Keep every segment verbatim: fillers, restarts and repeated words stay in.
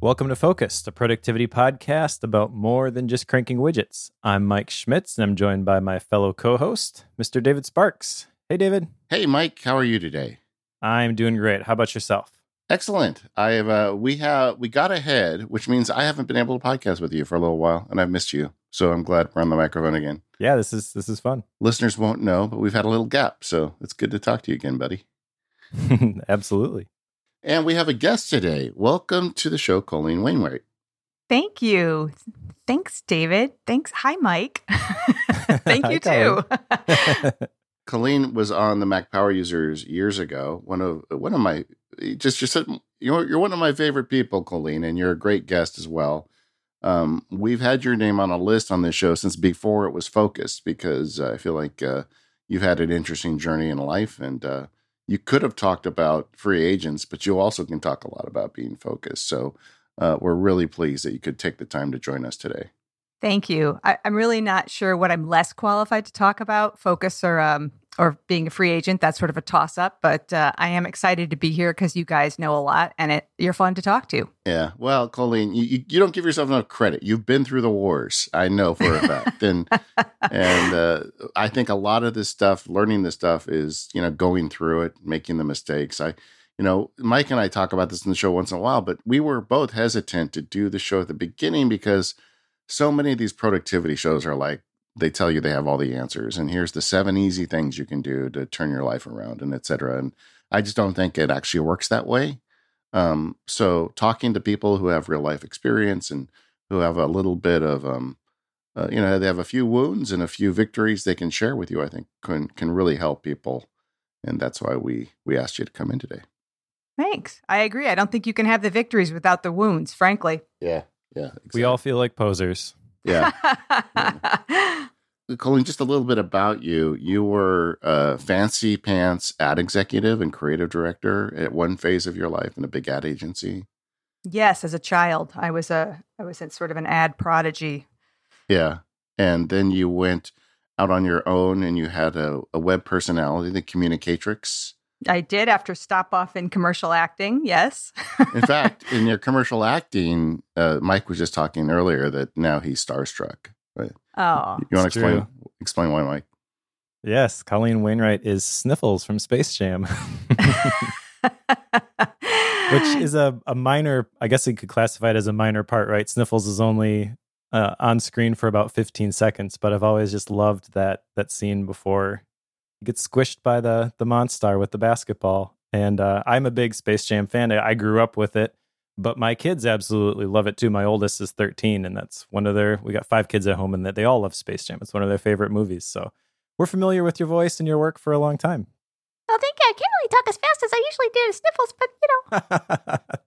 Welcome to Focused, a productivity podcast about more than just cranking widgets. I'm Mike Schmitz, and I'm joined by my fellow co-host, Mister David Sparks. Hey, David. Hey, Mike. How are you today? I'm doing great. How about yourself? Excellent. I have. Uh, we have. We got ahead, which means I haven't been able to podcast with you for a little while, and I've missed you. So I'm glad we're on the microphone again. Yeah, this is this is fun. Listeners won't know, but we've had a little gap, so it's good to talk to you again, buddy. Absolutely. And we have a guest today. Welcome to the show, Colleen Wainwright. Thank you. Thanks, David. Thanks. Hi, Mike. Thank you, too. Colleen was on the Mac Power Users years ago. One of one of my just just you're you're one of my favorite people, Colleen, and you're a great guest as well. Um, we've had your name on a list on this show since before it was Focused, because uh, I feel like uh, you've had an interesting journey in life, and uh, you could have talked about free agents, but you also can talk a lot about being focused. So uh, we're really pleased that you could take the time to join us today. Thank you. I, I'm really not sure what I'm less qualified to talk about, focus or um, or being a free agent. That's sort of a toss-up, but uh, I am excited to be here because you guys know a lot, and it, you're fun to talk to. Yeah. Well, Colleen, you, you don't give yourself enough credit. You've been through the wars, I know for a fact. and and uh, I think a lot of this stuff, learning this stuff is, you know, going through it, making the mistakes. I, you know, Mike and I talk about this in the show once in a while, but we were both hesitant to do the show at the beginning because so many of these productivity shows are like, they tell you they have all the answers, and here's the seven easy things you can do to turn your life around, and et cetera. And I just don't think it actually works that way. Um, so talking to people who have real life experience and who have a little bit of, um, uh, you know, they have a few wounds and a few victories they can share with you, I think can can really help people. And that's why we we asked you to come in today. Thanks. I agree. I don't think you can have the victories without the wounds, frankly. Yeah. Yeah, exactly. We all feel like posers. Yeah. yeah. Colleen, just a little bit about you. You were a fancy pants ad executive and creative director at one phase of your life in a big ad agency. Yes, as a child, I was a I was in sort of an ad prodigy. Yeah, and then you went out on your own, and you had a, a web personality, the Communicatrix. I did, after stop off in commercial acting, yes. In fact, in your commercial acting, uh, Mike was just talking earlier that now he's starstruck. Right? Oh. You want to explain, explain why, Mike? Yes, Colleen Wainwright is Sniffles from Space Jam. Which is a, a minor, I guess you could classify it as a minor part, right? Sniffles is only uh, on screen for about fifteen seconds, but I've always just loved that that scene before he gets squished by the the Monstar with the basketball. And uh, I'm a big Space Jam fan. I grew up with it, but my kids absolutely love it too. My oldest is thirteen, and that's one of their, we got five kids at home, and that they all love Space Jam. It's one of their favorite movies. So we're familiar with your voice and your work for a long time. Well, thank you. I can't really talk as fast as I usually do to Sniffles, but you know.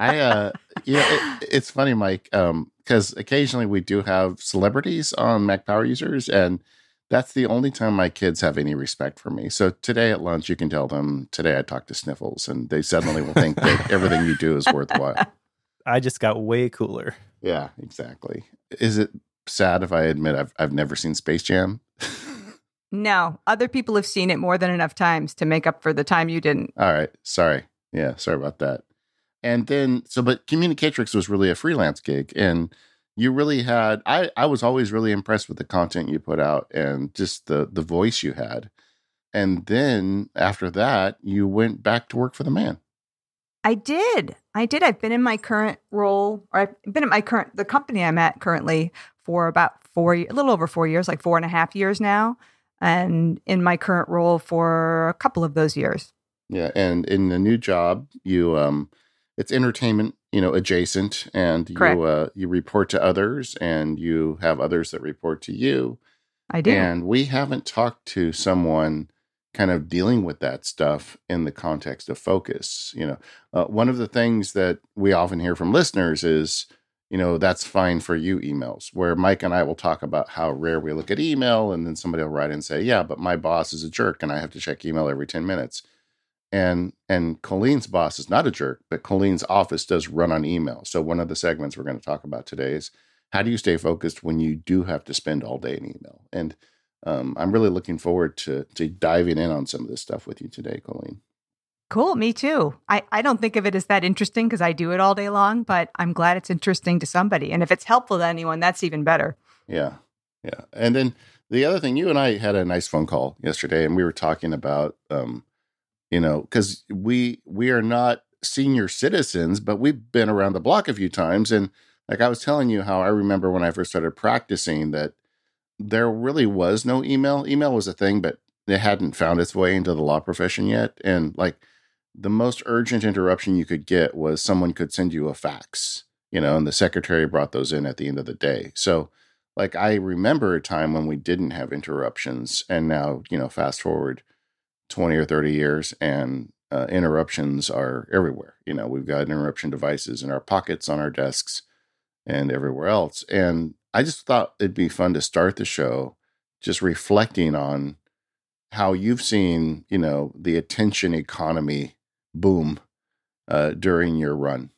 I, uh, yeah, it, it's funny, Mike, um, because occasionally we do have celebrities on Mac Power Users, and that's the only time my kids have any respect for me. So today at lunch, you can tell them, today I talked to Sniffles, and they suddenly will think that everything you do is worthwhile. I just got way cooler. Yeah, exactly. Is it sad if I admit I've I've never seen Space Jam? No, other people have seen it more than enough times to make up for the time you didn't. All right, sorry. Yeah, sorry about that. And then, so, but Communicatrix was really a freelance gig, and you really had, I, I was always really impressed with the content you put out and just the, the voice you had. And then after that, you went back to work for the man. I did. I did. I've been in my current role, or I've been at my current, the company I'm at currently for about four, a little over four years, like four and a half years now. And in my current role for a couple of those years. Yeah. And in the new job, you, um, it's entertainment, you know, adjacent, and Correct. you uh, you report to others, and you have others that report to you. I do. And we haven't talked to someone kind of dealing with that stuff in the context of focus. You know, uh, one of the things that we often hear from listeners is, you know, that's fine for you emails, where Mike and I will talk about how rare we look at email, and then somebody will write and say, yeah, but my boss is a jerk and I have to check email every ten minutes. And and Colleen's boss is not a jerk, but Colleen's office does run on email. So one of the segments we're going to talk about today is, how do you stay focused when you do have to spend all day in email? And um, I'm really looking forward to to diving in on some of this stuff with you today, Colleen. Cool. Me too. I, I don't think of it as that interesting because I do it all day long, but I'm glad it's interesting to somebody. And if it's helpful to anyone, that's even better. Yeah. Yeah. And then the other thing, you and I had a nice phone call yesterday and we were talking about, um, you know, because we, we are not senior citizens, but we've been around the block a few times. And like I was telling you how I remember when I first started practicing that there really was no email. Email was a thing, but it hadn't found its way into the law profession yet. And like, the most urgent interruption you could get was someone could send you a fax, you know, and the secretary brought those in at the end of the day. So like, I remember a time when we didn't have interruptions, and now, you know, fast forward twenty or thirty years and uh, interruptions are everywhere. You know, we've got interruption devices in our pockets, on our desks, and everywhere else. And I just thought it'd be fun to start the show just reflecting on how you've seen, you know, the attention economy boom uh, during your run.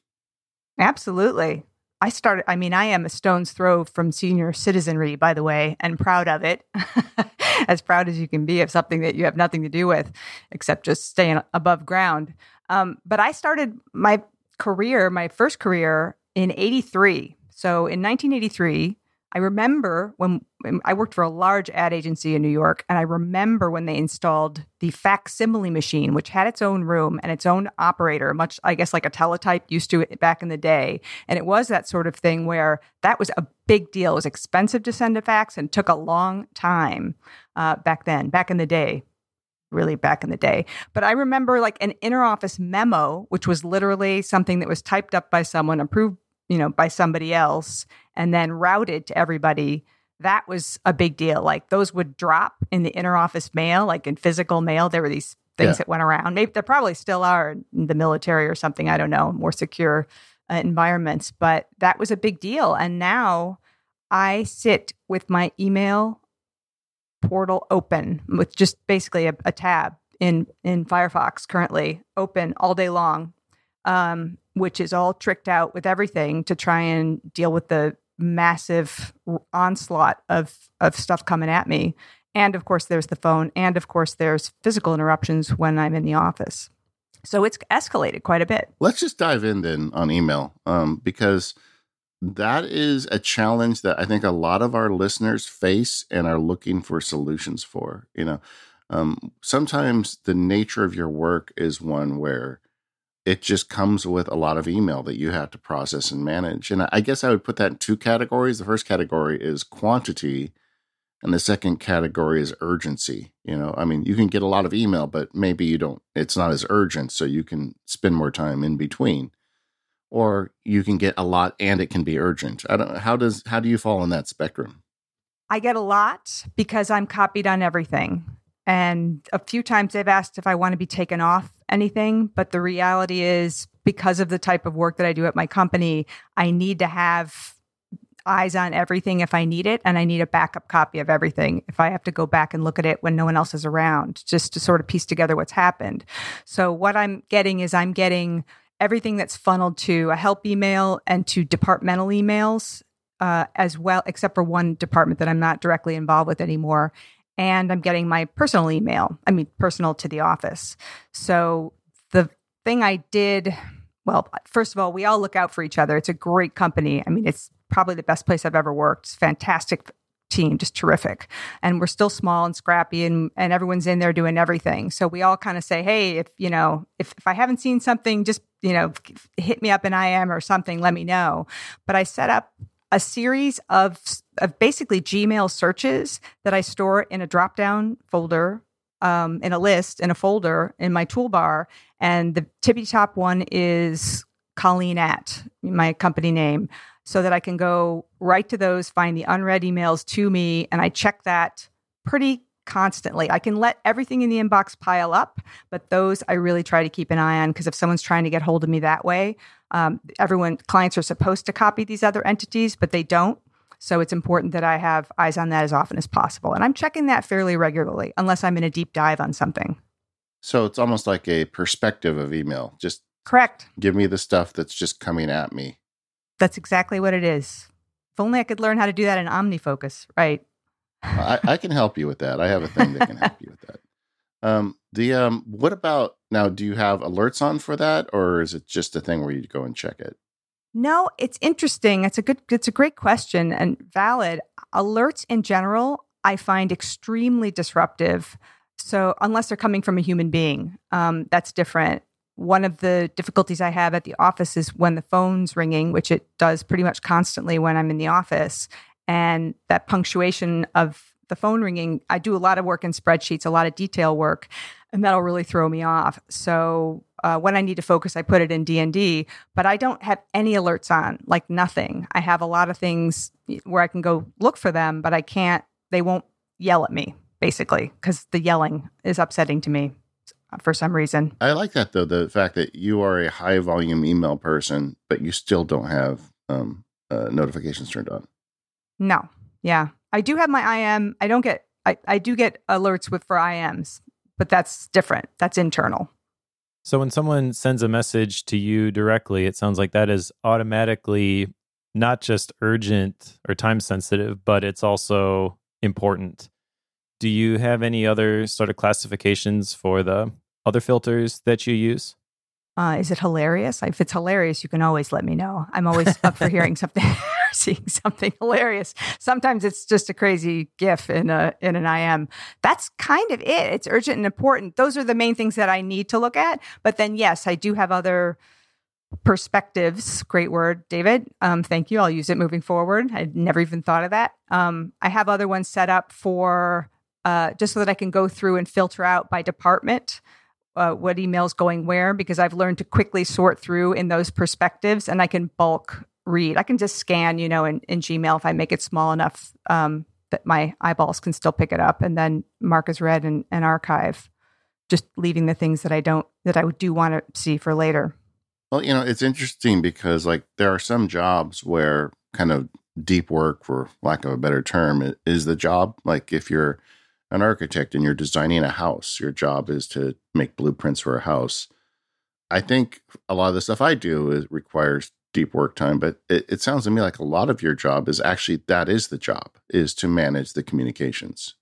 Absolutely. I started, I mean, I am a stone's throw from senior citizenry, by the way, and proud of it, as proud as you can be of something that you have nothing to do with, except just staying above ground. Um, but I started my career, my first career in eighty-three. So in nineteen eighty-three, I remember when, when I worked for a large ad agency in New York, and I remember when they installed the facsimile machine, which had its own room and its own operator, much, I guess, like a teletype used to it back in the day. And it was that sort of thing where that was a big deal. It was expensive to send a fax and took a long time uh, back then, back in the day, really back in the day. But I remember like an interoffice memo, which was literally something that was typed up by someone, approved, you know, by somebody else, and then routed to everybody. That was a big deal. Like those would drop in the interoffice mail, like in physical mail. There were these things yeah. that went around. Maybe there probably still are in the military or something. I don't know, more secure uh, environments. But that was a big deal. And now I sit with my email portal open with just basically a, a tab in, in Firefox currently open all day long, um, which is all tricked out with everything to try and deal with the massive onslaught of of stuff coming at me. And of course there's the phone, and of course there's physical interruptions when I'm in the office. So it's escalated quite a bit. Let's just dive in then on email, um, because that is a challenge that I think a lot of our listeners face and are looking for solutions for. You know, um, sometimes the nature of your work is one where it just comes with a lot of email that you have to process and manage. And I guess I would put that in two categories. The first category is quantity, and the second category is urgency. You know, I mean, you can get a lot of email, but maybe you don't, it's not as urgent, so you can spend more time in between. Or you can get a lot and it can be urgent. I don't know. How does, how do you fall in that spectrum? I get a lot because I'm copied on everything. And a few times they've asked if I want to be taken off anything. But the reality is, because of the type of work that I do at my company, I need to have eyes on everything if I need it. And I need a backup copy of everything if I have to go back and look at it when no one else is around, just to sort of piece together what's happened. So what I'm getting is I'm getting everything that's funneled to a help email and to departmental emails uh, as well, except for one department that I'm not directly involved with anymore. And I'm getting my personal email, I mean, personal to the office. So the thing I did, well, first of all, we all look out for each other. It's a great company. I mean, it's probably the best place I've ever worked. It's a fantastic team, just terrific. And we're still small and scrappy, and, and everyone's in there doing everything. So we all kind of say, hey, if, you know, if, if I haven't seen something, just, you know, hit me up in I M or something, let me know. But I set up a series of of basically Gmail searches that I store in a drop-down folder, um, in a list, in a folder, in my toolbar. And the tippy-top one is Colleen at, my company name, so that I can go right to those, find the unread emails to me, and I check that pretty constantly. I can let everything in the inbox pile up, but those I really try to keep an eye on, because if someone's trying to get hold of me that way, um, everyone, clients are supposed to copy these other entities, but they don't. So it's important that I have eyes on that as often as possible. And I'm checking that fairly regularly, unless I'm in a deep dive on something. So it's almost like a perspective of email. Just correct. Give me the stuff that's just coming at me. That's exactly what it is. If only I could learn how to do that in OmniFocus, right? I, I can help you with that. I have a thing that can help you with that. Um, the um, what about now? Do you have alerts on for that, or is it just a thing where you go and check it? No, it's interesting. It's a good. It's a great question and valid. Alerts in general, I find extremely disruptive. So unless they're coming from a human being, um, that's different. One of the difficulties I have at the office is when the phone's ringing, which it does pretty much constantly when I'm in the office, and that punctuation of the phone ringing, I do a lot of work in spreadsheets, a lot of detail work, and that'll really throw me off. So uh, when I need to focus, I put it in D and D, but I don't have any alerts on, like nothing. I have a lot of things where I can go look for them, but I can't, they won't yell at me, basically, because the yelling is upsetting to me for some reason. I like that, though, the fact that you are a high volume email person, but you still don't have um, uh, notifications turned on. No. Yeah. I do have my I M. I don't get, I, I do get alerts with for I Ms, but that's different. That's internal. So when someone sends a message to you directly, it sounds like that is automatically not just urgent or time sensitive, but it's also important. Do you have any other sort of classifications for the other filters that you use? Uh, is it hilarious? If it's hilarious, you can always let me know. I'm always up for hearing something, seeing something hilarious. Sometimes it's just a crazy GIF in a in an I M. That's kind of it. It's urgent and important. Those are the main things that I need to look at. But then, yes, I do have other perspectives. Great word, David. Um, thank you. I'll use it moving forward. I'd never even thought of that. Um, I have other ones set up for uh, just so that I can go through and filter out by department. Uh, what email's going where, because I've learned to quickly sort through in those perspectives, and I can bulk read. I can just scan, you know, in, in Gmail if I make it small enough um, that my eyeballs can still pick it up, and then mark as read and, and archive, just leaving the things that I don't, that I do want to see for later. Well, you know, it's interesting because like there are some jobs where kind of deep work, for lack of a better term, is the job. Like if you're an architect and you're designing a house, your job is to make blueprints for a house. I think a lot of the stuff I do is, requires deep work time, but it, it sounds to me like a lot of your job is actually, that is the job, is to manage the communications.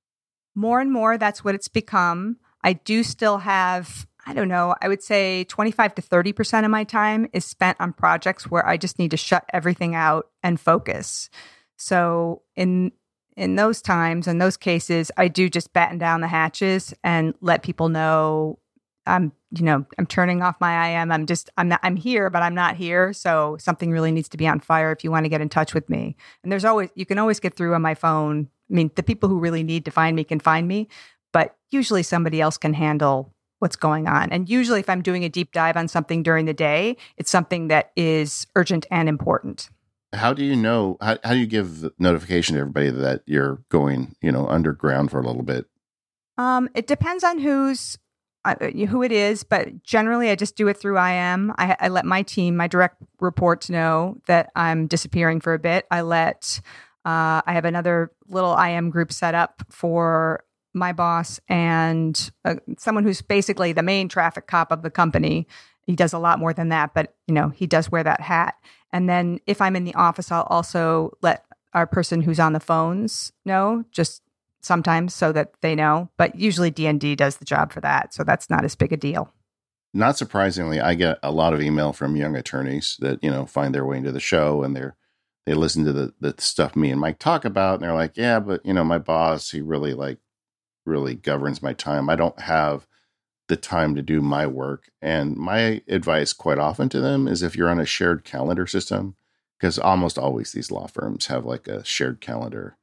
More and more, that's what it's become. I do still have, I don't know, I would say twenty-five to thirty percent of my time is spent on projects where I just need to shut everything out and focus. So in In those times, in those cases, I do just batten down the hatches and let people know I'm, you know, I'm turning off my I M. I'm just, I'm not, I'm here, but I'm not here. So something really needs to be on fire if you want to get in touch with me. And there's always, you can always get through on my phone. I mean, the people who really need to find me can find me, but usually somebody else can handle what's going on. And usually if I'm doing a deep dive on something during the day, it's something that is urgent and important. How do you know, how, how do you give notification to everybody that you're going, you know, underground for a little bit? Um, it depends on who's, uh, who it is, but generally I just do it through I M. I, I let my team, my direct reports know that I'm disappearing for a bit. I let, uh, I have another little I M group set up for my boss and uh, someone who's basically the main traffic cop of the company. He does a lot more than that, but, you know, he does wear that hat. And then if I'm in the office, I'll also let our person who's on the phones know, just sometimes so that they know. But usually D and D does the job for that. So that's not as big a deal. Not surprisingly, I get a lot of email from young attorneys that, you know, find their way into the show and they're, they listen to the, the stuff me and Mike talk about. And they're like, yeah, but, you know, my boss, he really like really governs my time. I don't have the time to do my work. And my advice quite often to them is if you're on a shared calendar system, because almost always these law firms have like a shared calendar,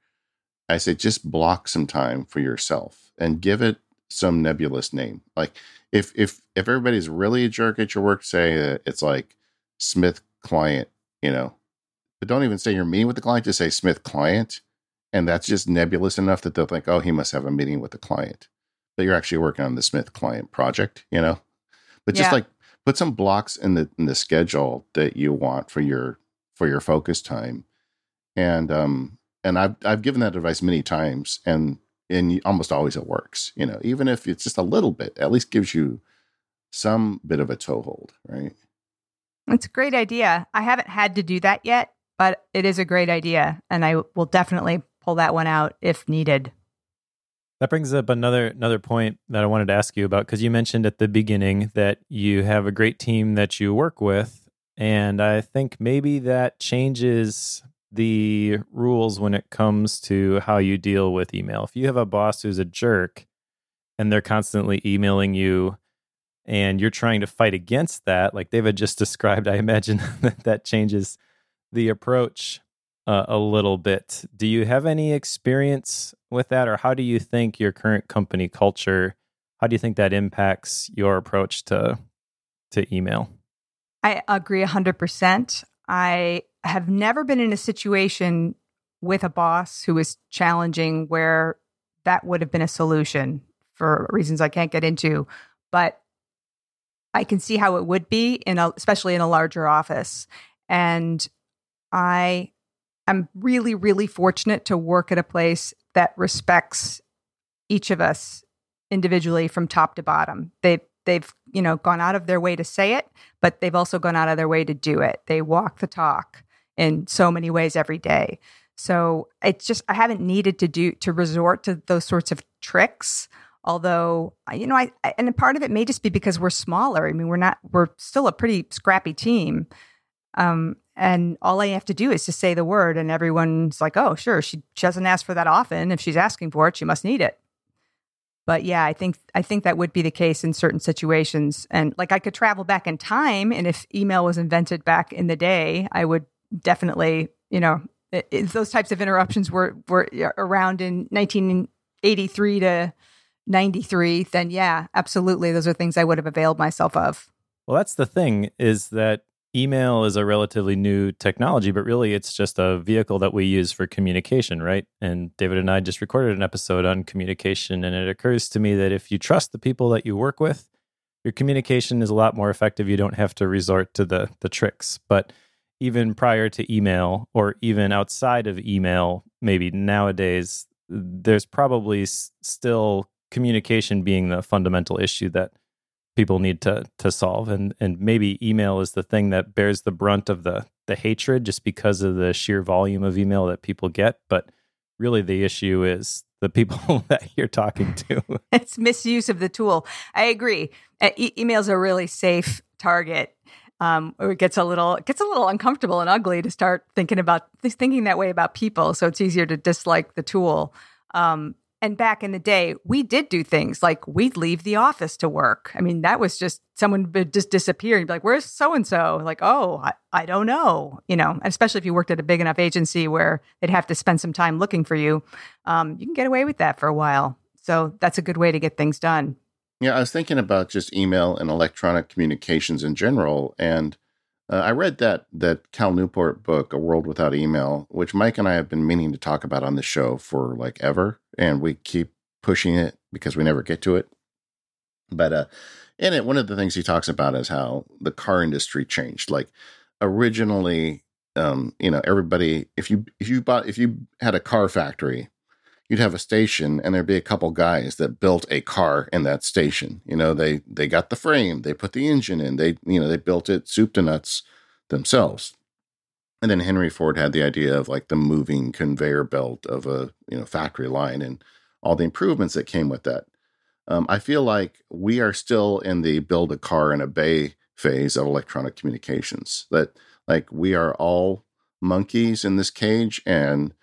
I say just block some time for yourself and give it some nebulous name. Like if if if everybody's really a jerk at your work, say uh, it's like Smith client, you know, but don't even say you're meeting with the client, just say Smith client. And that's just nebulous enough that they'll think, oh, he must have a meeting with the client. That you're actually working on the Smith client project, you know, but just yeah. like put some blocks in the in the schedule that you want for your for your focus time, and um and I've I've given that advice many times, and and almost always it works, you know, even if it's just a little bit, at least gives you some bit of a toehold, right? It's a great idea. I haven't had to do that yet, but it is a great idea, and I will definitely pull that one out if needed. That brings up another another point that I wanted to ask you about, because you mentioned at the beginning that you have a great team that you work with, and I think maybe that changes the rules when it comes to how you deal with email. If you have a boss who's a jerk and they're constantly emailing you and you're trying to fight against that, like David just described, I imagine that that changes the approach Uh, a little bit. Do you have any experience with that, or how do you think your current company culture, how do you think that impacts your approach to to email? I agree one hundred percent. I have never been in a situation with a boss who is challenging where that would have been a solution for reasons I can't get into, but I can see how it would be, in a, especially in a larger office. And I I'm really, really fortunate to work at a place that respects each of us individually from top to bottom. They've, they've, you know, gone out of their way to say it, but they've also gone out of their way to do it. They walk the talk in so many ways every day. So it's just, I haven't needed to do, to resort to those sorts of tricks. Although, you know, I, I and part of it may just be because we're smaller. I mean, we're not, we're still a pretty scrappy team. Um, And all I have to do is to say the word, and everyone's like, oh, sure, she, she doesn't ask for that often. If she's asking for it, she must need it. But yeah, I think I think that would be the case in certain situations. And like, I could travel back in time, and if email was invented back in the day, I would definitely, you know, it, it, those types of interruptions were, were around in nineteen eighty-three to ninety-three, then yeah, absolutely. Those are things I would have availed myself of. Well, that's the thing, is that email is a relatively new technology, but really it's just a vehicle that we use for communication, right? And David and I just recorded an episode on communication, and it occurs to me that if you trust the people that you work with, your communication is a lot more effective. You don't have to resort to the the tricks. But even prior to email, or even outside of email, maybe nowadays, there's probably s- still communication being the fundamental issue that people need to to solve. And and maybe email is the thing that bears the brunt of the the hatred, just because of the sheer volume of email that people get. But really the issue is the people that you're talking to. It's misuse of the tool. I agree. E- email's a really safe target. Um, it gets a little it gets a little uncomfortable and ugly to start thinking about thinking that way about people. So it's easier to dislike the tool. Um, And back in the day, we did do things like we'd leave the office to work. I mean, that was just, someone would just disappear and be like, where's so-and-so? Like, oh, I, I don't know. You know, especially if you worked at a big enough agency where they'd have to spend some time looking for you. Um, you can get away with that for a while. So that's a good way to get things done. Yeah, I was thinking about just email and electronic communications in general. And uh, I read that that Cal Newport book, A World Without Email, which Mike and I have been meaning to talk about on the show for like ever. And we keep pushing it because we never get to it. But uh, in it, one of the things he talks about is how the car industry changed. Like originally, um, you know, everybody, if you if you bought if you had a car factory, you'd have a station, and there'd be a couple guys that built a car in that station. You know, they they got the frame, they put the engine in, they you know they built it soup to nuts themselves. And then Henry Ford had the idea of like the moving conveyor belt of a you know factory line and all the improvements that came with that. Um, I feel like we are still in the build a car and obey phase of electronic communications. That like we are all monkeys in this cage, and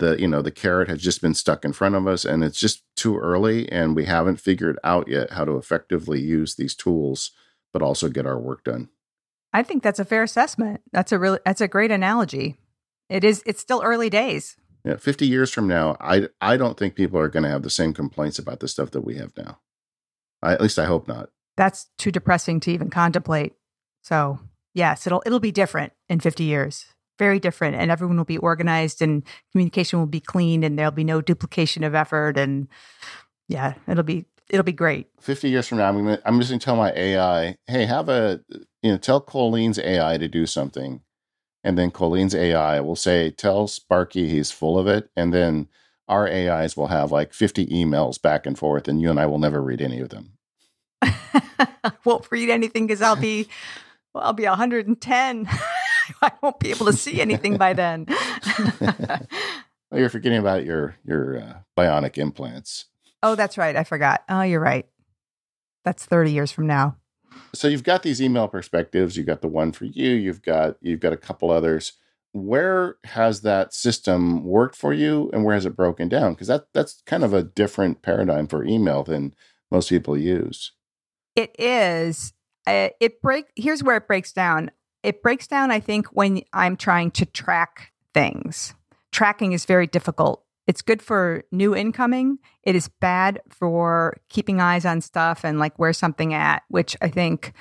the you know the carrot has just been stuck in front of us, and it's just too early, and we haven't figured out yet how to effectively use these tools, but also get our work done. I think that's a fair assessment. That's a really that's a great analogy. It is it's still early days. Yeah, fifty years from now, I I don't think people are going to have the same complaints about the stuff that we have now. I, at least I hope not. That's too depressing to even contemplate. So, yes, it'll it'll be different in fifty years. Very different, and everyone will be organized, and communication will be clean, and there'll be no duplication of effort, and yeah, it'll be It'll be great. fifty years from now, I'm gonna, I'm just going to tell my A I, hey, have a, you know, tell Colleen's A I to do something. And then Colleen's A I will say, tell Sparky he's full of it. And then our A Is will have like fifty emails back and forth, and you and I will never read any of them. I won't read anything because I'll be, well, I'll be one hundred ten. I won't be able to see anything by then. Well, you're forgetting about your, your uh, bionic implants. Oh, that's right. I forgot. Oh, you're right. That's thirty years from now. So you've got these email perspectives. You've got the one for you. You've got you've got a couple others. Where has that system worked for you, and where has it broken down? Because that that's kind of a different paradigm for email than most people use. It is. It break. Here's where it breaks down. It breaks down, I think, when I'm trying to track things. Tracking is very difficult. It's good for new incoming. It is bad for keeping eyes on stuff and like where something at, which I think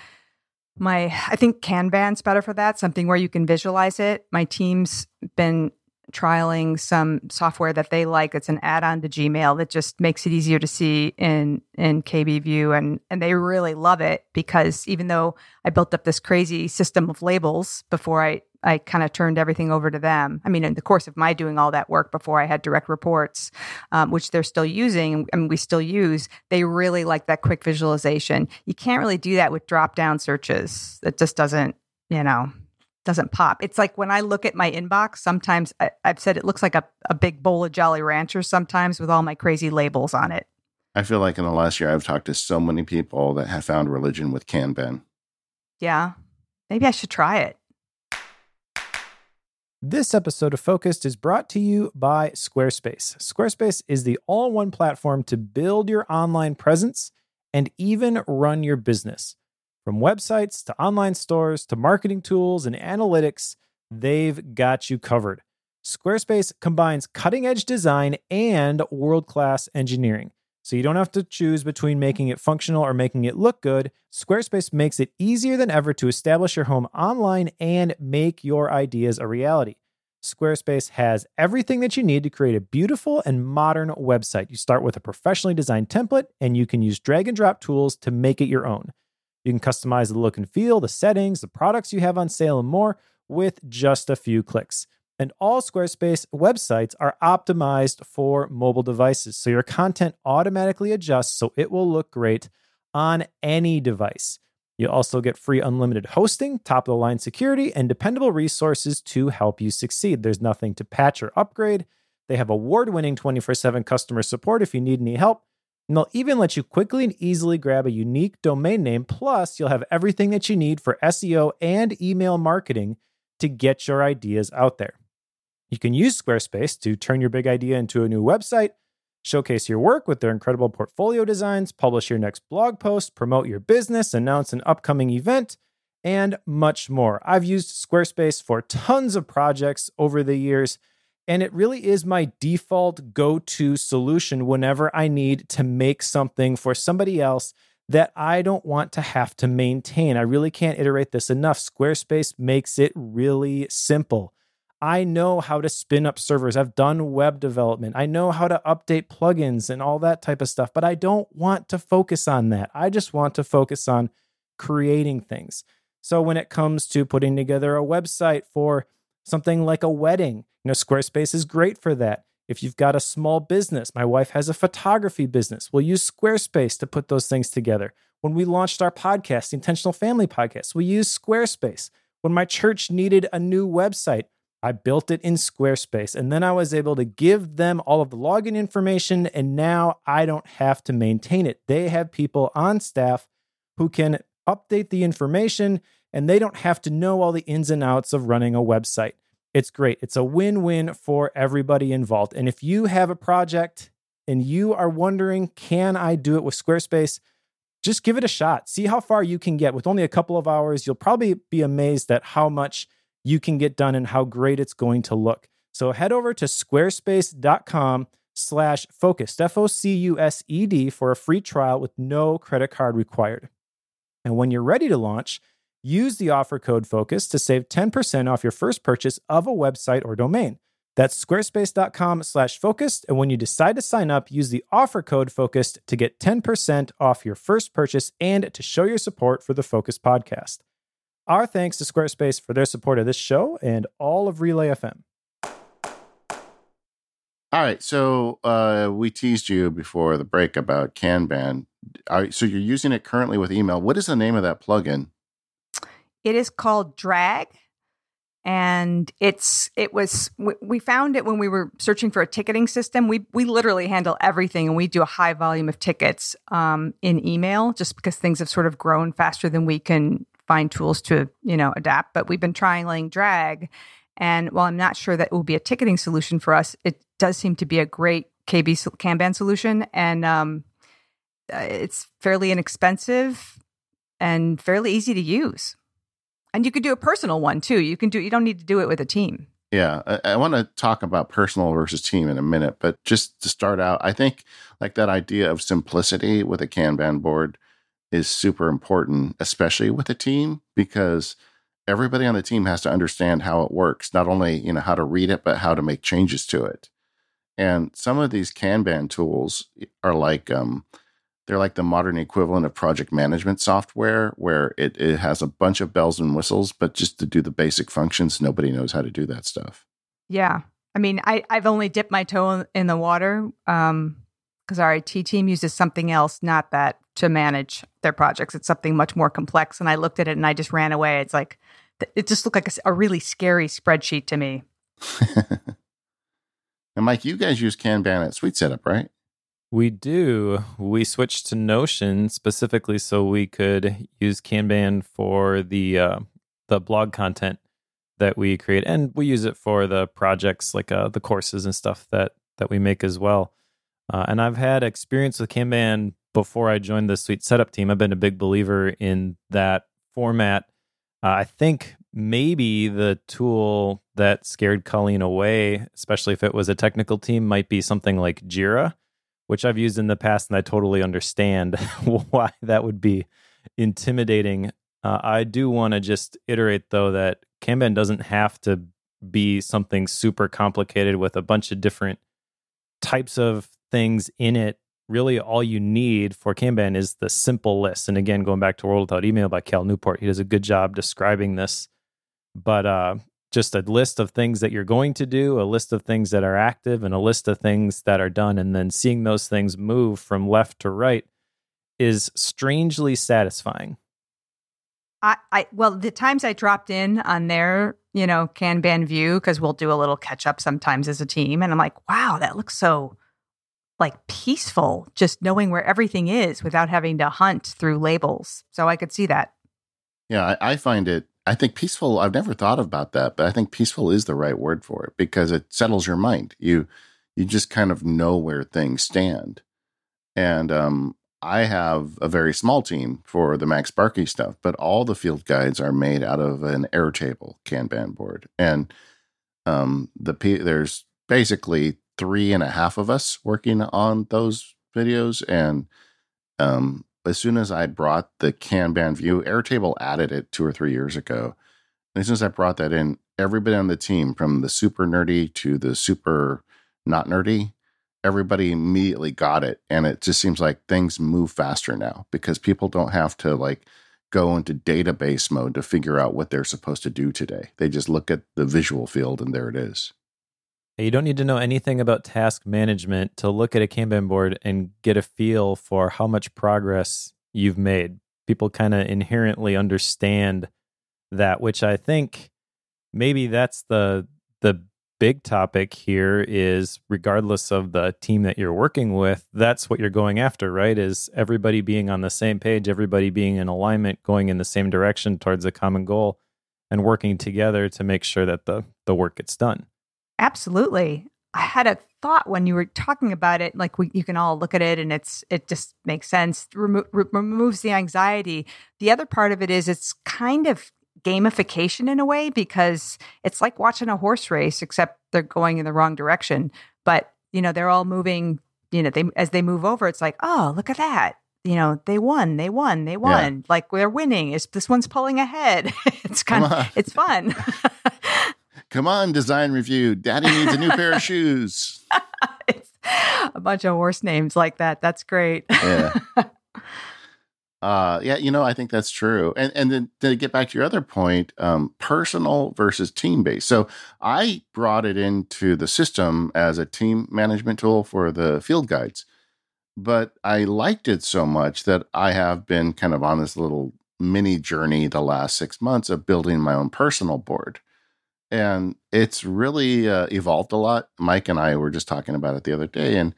my, I think Kanban's better for that, something where you can visualize it. My team's been trialing some software that they like. It's an add-on to Gmail that just makes it easier to see in, in K B View. And, and they really love it because even though I built up this crazy system of labels before I I kind of turned everything over to them. I mean, in the course of my doing all that work before I had direct reports, um, which they're still using and we still use, they really like that quick visualization. You can't really do that with drop-down searches. It just doesn't, you know, doesn't pop. It's like when I look at my inbox, sometimes I, I've said it looks like a, a big bowl of Jolly Ranchers sometimes with all my crazy labels on it. I feel like in the last year, I've talked to so many people that have found religion with Kanban. Yeah. Maybe I should try it. This episode of Focused is brought to you by Squarespace. Squarespace is the all-in-one platform to build your online presence and even run your business. From websites to online stores to marketing tools and analytics, they've got you covered. Squarespace combines cutting-edge design and world-class engineering. So you don't have to choose between making it functional or making it look good. Squarespace makes it easier than ever to establish your home online and make your ideas a reality. Squarespace has everything that you need to create a beautiful and modern website. You start with a professionally designed template, and you can use drag and drop tools to make it your own. You can customize the look and feel, the settings, the products you have on sale, and more with just a few clicks. And all Squarespace websites are optimized for mobile devices. So your content automatically adjusts so it will look great on any device. You also get free unlimited hosting, top-of-the-line security, and dependable resources to help you succeed. There's nothing to patch or upgrade. They have award-winning twenty-four seven customer support if you need any help. And they'll even let you quickly and easily grab a unique domain name. Plus, you'll have everything that you need for S E O and email marketing to get your ideas out there. You can use Squarespace to turn your big idea into a new website, showcase your work with their incredible portfolio designs, publish your next blog post, promote your business, announce an upcoming event, and much more. I've used Squarespace for tons of projects over the years, and it really is my default go-to solution whenever I need to make something for somebody else that I don't want to have to maintain. I really can't iterate this enough. Squarespace makes it really simple. I know how to spin up servers. I've done web development. I know how to update plugins and all that type of stuff, but I don't want to focus on that. I just want to focus on creating things. So when it comes to putting together a website for something like a wedding, you know, Squarespace is great for that. If you've got a small business, my wife has a photography business. We'll use Squarespace to put those things together. When we launched our podcast, the Intentional Family Podcast, we used Squarespace. When my church needed a new website, I built it in Squarespace, and then I was able to give them all of the login information, and now I don't have to maintain it. They have people on staff who can update the information, and they don't have to know all the ins and outs of running a website. It's great. It's a win-win for everybody involved. And if you have a project and you are wondering, can I do it with Squarespace? Just give it a shot. See how far you can get. With only a couple of hours, you'll probably be amazed at how much you can get done and how great it's going to look. So head over to squarespace.com slash focused, F O C U S E D, for a free trial with no credit card required. And when you're ready to launch, use the offer code FOCUSED to save ten percent off your first purchase of a website or domain. That's squarespace.com slash focused. And when you decide to sign up, use the offer code FOCUSED to get ten percent off your first purchase and to show your support for the Focused podcast. Our thanks to Squarespace for their support of this show and all of Relay F M. All right, so uh, we teased you before the break about Kanban. Right, so you're using it currently with email. What is the name of that plugin? It is called Drag. And it's it was we found it when we were searching for a ticketing system. We we literally handle everything, and we do a high volume of tickets um, in email, just because things have sort of grown faster than we can find tools to you know adapt. But we've been trialing Drag, and while I'm not sure that it will be a ticketing solution for us, it does seem to be a great K B Kanban solution, and um, it's fairly inexpensive and fairly easy to use. And you could do a personal one too. You can do. You don't need to do it with a team. Yeah, I, I want to talk about personal versus team in a minute, but just to start out, I think like that idea of simplicity with a Kanban board is super important, especially with a team, because everybody on the team has to understand how it works. Not only you know how to read it, but how to make changes to it. And some of these Kanban tools are like um, they're like the modern equivalent of project management software, where it, it has a bunch of bells and whistles, but just to do the basic functions, nobody knows how to do that stuff. Yeah. I mean, I, I've only dipped my toe in the water um, because our I T team uses something else, not that, to manage their projects. It's something much more complex. And I looked at it and I just ran away. It's like, it just looked like a, a really scary spreadsheet to me. And Mike, you guys use Kanban at Suite Setup, right? We do. We switched to Notion specifically so we could use Kanban for the uh, the blog content that we create, and we use it for the projects like uh, the courses and stuff that that we make as well. Uh, and I've had experience with Kanban before I joined the Suite Setup team. I've been a big believer in that format. Uh, I think maybe the tool that scared Colleen away, especially if it was a technical team, might be something like Jira, which I've used in the past, and I totally understand why that would be intimidating. Uh, I do want to just iterate, though, that Kanban doesn't have to be something super complicated with a bunch of different types of things in it. Really, all you need for Kanban is the simple list. And again, going back to World Without Email by Cal Newport, he does a good job describing this. But uh, just a list of things that you're going to do, a list of things that are active, and a list of things that are done. And then seeing those things move from left to right is strangely satisfying. I, I well, the times I dropped in on their, you know, Kanban view, because we'll do a little catch up sometimes as a team. And I'm like, wow, that looks so like peaceful, just knowing where everything is without having to hunt through labels. So I could see that. Yeah, I, I find it, I think peaceful, I've never thought about that, but I think peaceful is the right word for it because it settles your mind. You you just kind of know where things stand. And um, I have a very small team for the Max Barkey stuff, but all the field guides are made out of an Airtable Kanban board. And um, the there's basically three and a half of us working on those videos. And um, as soon as I brought the Kanban view, Airtable added it two or three years ago. And as soon as I brought that in, everybody on the team, from the super nerdy to the super not nerdy, everybody immediately got it. And it just seems like things move faster now because people don't have to like go into database mode to figure out what they're supposed to do today. They just look at the visual field and there it is. You don't need to know anything about task management to look at a Kanban board and get a feel for how much progress you've made. People kind of inherently understand that, which I think maybe that's the the big topic here is regardless of the team that you're working with, that's what you're going after, right? Is everybody being on the same page, everybody being in alignment, going in the same direction towards a common goal and working together to make sure that the, the work gets done. Absolutely. I had a thought when you were talking about it, like we, you can all look at it and it's it just makes sense, Remo- removes the anxiety. The other part of it is it's kind of gamification in a way because it's like watching a horse race, except they're going in the wrong direction. But, you know, they're all moving, you know, they as they move over, it's like, oh, look at that. You know, they won, they won, they won. Yeah. Like they're winning. It's, this one's pulling ahead. It's kind of, it's fun. Come on, design review. Daddy needs a new pair of shoes. It's a bunch of horse names like that. That's great. Yeah. Uh, yeah, you know, I think that's true. And and then to get back to your other point, um, personal versus team-based. So I brought it into the system as a team management tool for the field guides, but I liked it so much that I have been kind of on this little mini journey the last six months of building my own personal board. And it's really uh, evolved a lot. Mike and I were just talking about it the other day. And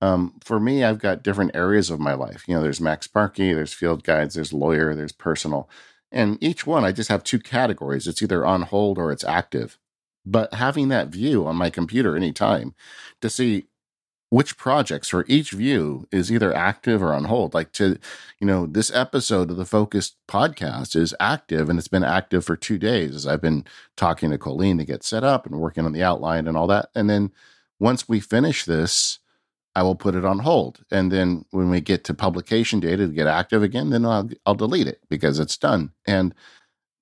um, for me, I've got different areas of my life. You know, there's Max Barkey, there's field guides, there's lawyer, there's personal. And each one, I just have two categories. It's either on hold or it's active. But having that view on my computer anytime to see which projects for each view is either active or on hold. Like to, you know, this episode of the Focused podcast is active, and it's been active for two days as I've been talking to Colleen to get set up and working on the outline and all that. And then once we finish this, I will put it on hold. And then when we get to publication data to get active again, then I'll, I'll delete it because it's done. And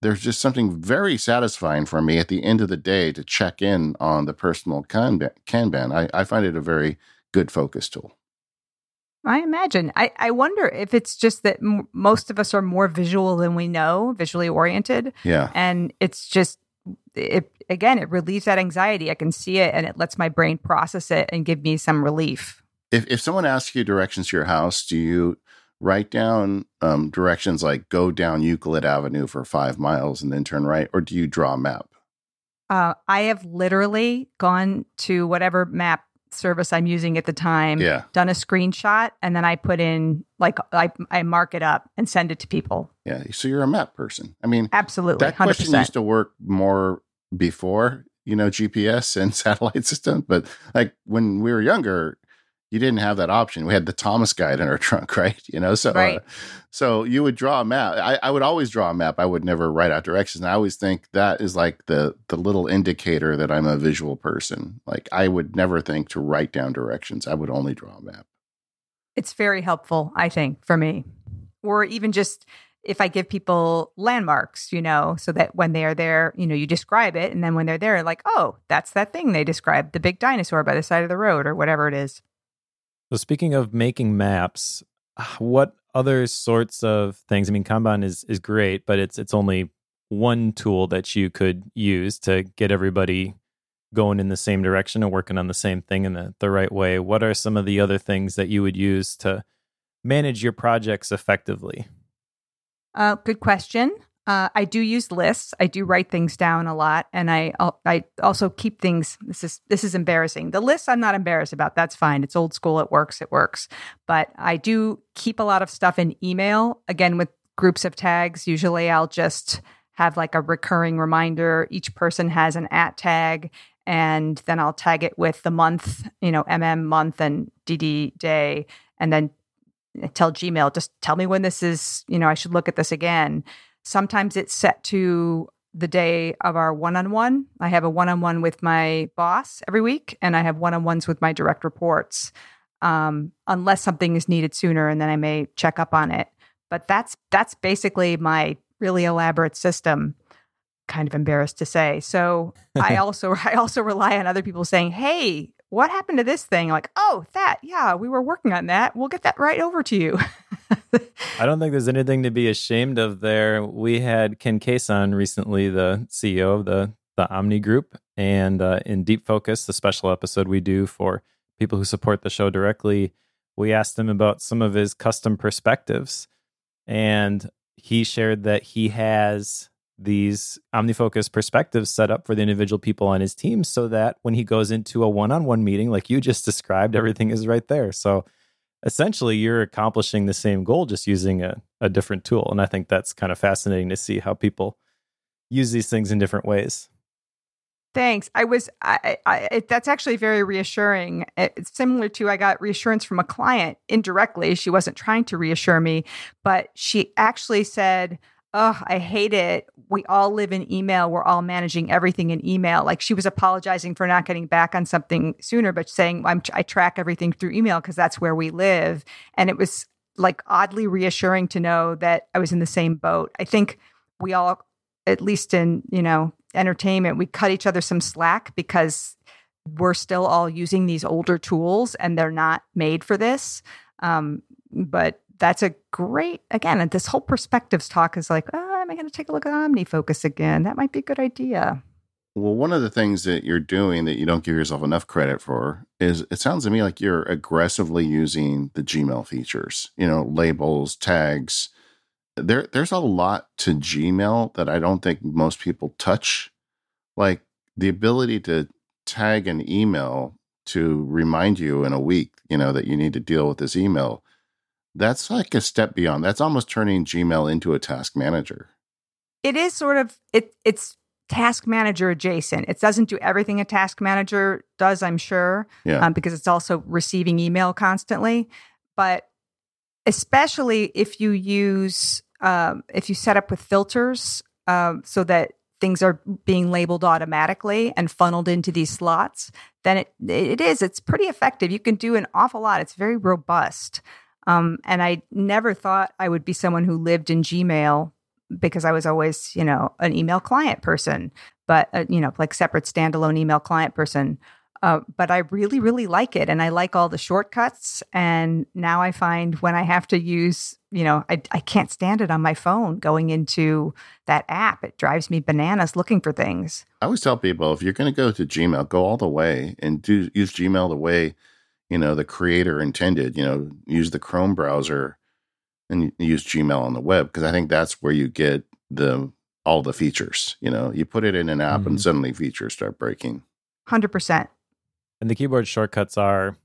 there's just something very satisfying for me at the end of the day to check in on the personal Kanban. I, I find it a very good focus tool. I imagine. I, I wonder if it's just that m- most of us are more visual than we know, visually oriented. Yeah. And it's just, it again, it relieves that anxiety. I can see it and it lets my brain process it and give me some relief. If, if someone asks you directions to your house, do you write down um, directions like go down Euclid Avenue for five miles and then turn right? Or do you draw a map? Uh, I have literally gone to whatever map service I'm using at the time, yeah. done a screenshot, and then I put in, like, I, I mark it up and send it to people. Yeah. So you're a map person. I mean, absolutely. That one hundred percent question used to work more before, you know, G P S and satellite systems. But like when we were younger, you didn't have that option. We had the Thomas guide in our trunk, right? You know, so right. Uh, so you would draw a map. I, I would always draw a map. I would never write out directions. And I always think that is like the the little indicator that I'm a visual person. Like I would never think to write down directions. I would only draw a map. It's very helpful, I think, for me. Or even just if I give people landmarks, you know, so that when they are there, you know, you describe it. And then when they're there, like, oh, that's that thing they described, the big dinosaur by the side of the road or whatever it is. So speaking of making maps, what other sorts of things? I mean, Kanban is is great, but it's it's only one tool that you could use to get everybody going in the same direction and working on the same thing in the, the right way. What are some of the other things that you would use to manage your projects effectively? Uh, good question. Uh, I do use lists. I do write things down a lot, and I I also keep things. This is this is embarrassing. The lists I'm not embarrassed about. That's fine. It's old school. It works. It works. But I do keep a lot of stuff in email. Again, with groups of tags, usually I'll just have like a recurring reminder. Each person has an at tag, and then I'll tag it with the month. You know, M M month and D D day, and then tell Gmail just tell me when this is. You know, I should look at this again. Sometimes it's set to the day of our one-on-one. I have a one-on-one with my boss every week, and I have one-on-ones with my direct reports, um, unless something is needed sooner, and then I may check up on it. But that's that's basically my really elaborate system. Kind of embarrassed to say. So I also I also rely on other people saying, "Hey, what happened to this thing?" Like, "Oh, that, yeah, we were working on that. We'll get that right over to you." I don't think there's anything to be ashamed of there. We had Ken Case on recently, the C E O of the, the Omni Group, and uh, in Deep Focus, the special episode we do for people who support the show directly, we asked him about some of his custom perspectives. And he shared that he has these OmniFocus perspectives set up for the individual people on his team so that when he goes into a one-on-one meeting, like you just described, everything is right there. So essentially, you're accomplishing the same goal, just using a, a different tool. And I think that's kind of fascinating to see how people use these things in different ways. Thanks. I was, I, I, it, that's actually very reassuring. It's similar to, I got reassurance from a client indirectly. She wasn't trying to reassure me, but she actually said, "Oh, I hate it. We all live in email. We're all managing everything in email." Like she was apologizing for not getting back on something sooner, but saying, I'm tr- I track everything through email because that's where we live. And it was like oddly reassuring to know that I was in the same boat. I think we all, at least in, you know, entertainment, we cut each other some slack because we're still all using these older tools and they're not made for this. Um, but That's a great, again, this whole perspectives talk is like, oh, am I going to take a look at OmniFocus again? That might be a good idea. Well, one of the things that you're doing that you don't give yourself enough credit for is it sounds to me like you're aggressively using the Gmail features, you know, labels, tags. There, there's a lot to Gmail that I don't think most people touch. like the ability to tag an email to remind you in a week, you know, that you need to deal with this email, that's like a step beyond. That's almost turning Gmail into a task manager. It is sort of, it it's task manager adjacent. It doesn't do everything a task manager does, I'm sure, yeah. um, because it's also receiving email constantly. But especially if you use, um, if you set up with filters um, so that things are being labeled automatically and funneled into these slots, then it it is. It's pretty effective. You can do an awful lot. It's very robust. Um, and I never thought I would be someone who lived in Gmail because I was always, you know, an email client person, but, uh, you know, like separate standalone email client person. Uh, but I really, really like it. And I like all the shortcuts. And now I find when I have to use, you know, I, I can't stand it on my phone going into that app. It drives me bananas looking for things. I always tell people, if you're going to go to Gmail, go all the way and do use Gmail the way, you know, the creator intended, you know, use the Chrome browser and use Gmail on the web. Because I think that's where you get the all the features, you know, you put it in an app mm-hmm. and suddenly features start breaking. one hundred percent. And the keyboard shortcuts are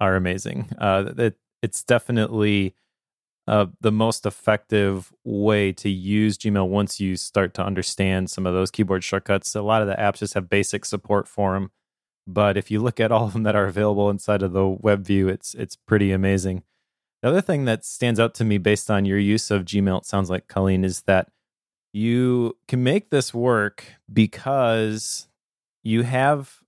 are amazing. Uh, it, it's definitely uh, the most effective way to use Gmail once you start to understand some of those keyboard shortcuts. A lot of the apps just have basic support for them. But if you look at all of them that are available inside of the web view, it's it's pretty amazing. The other thing that stands out to me based on your use of Gmail, it sounds like, Colleen, is that you can make this work because you have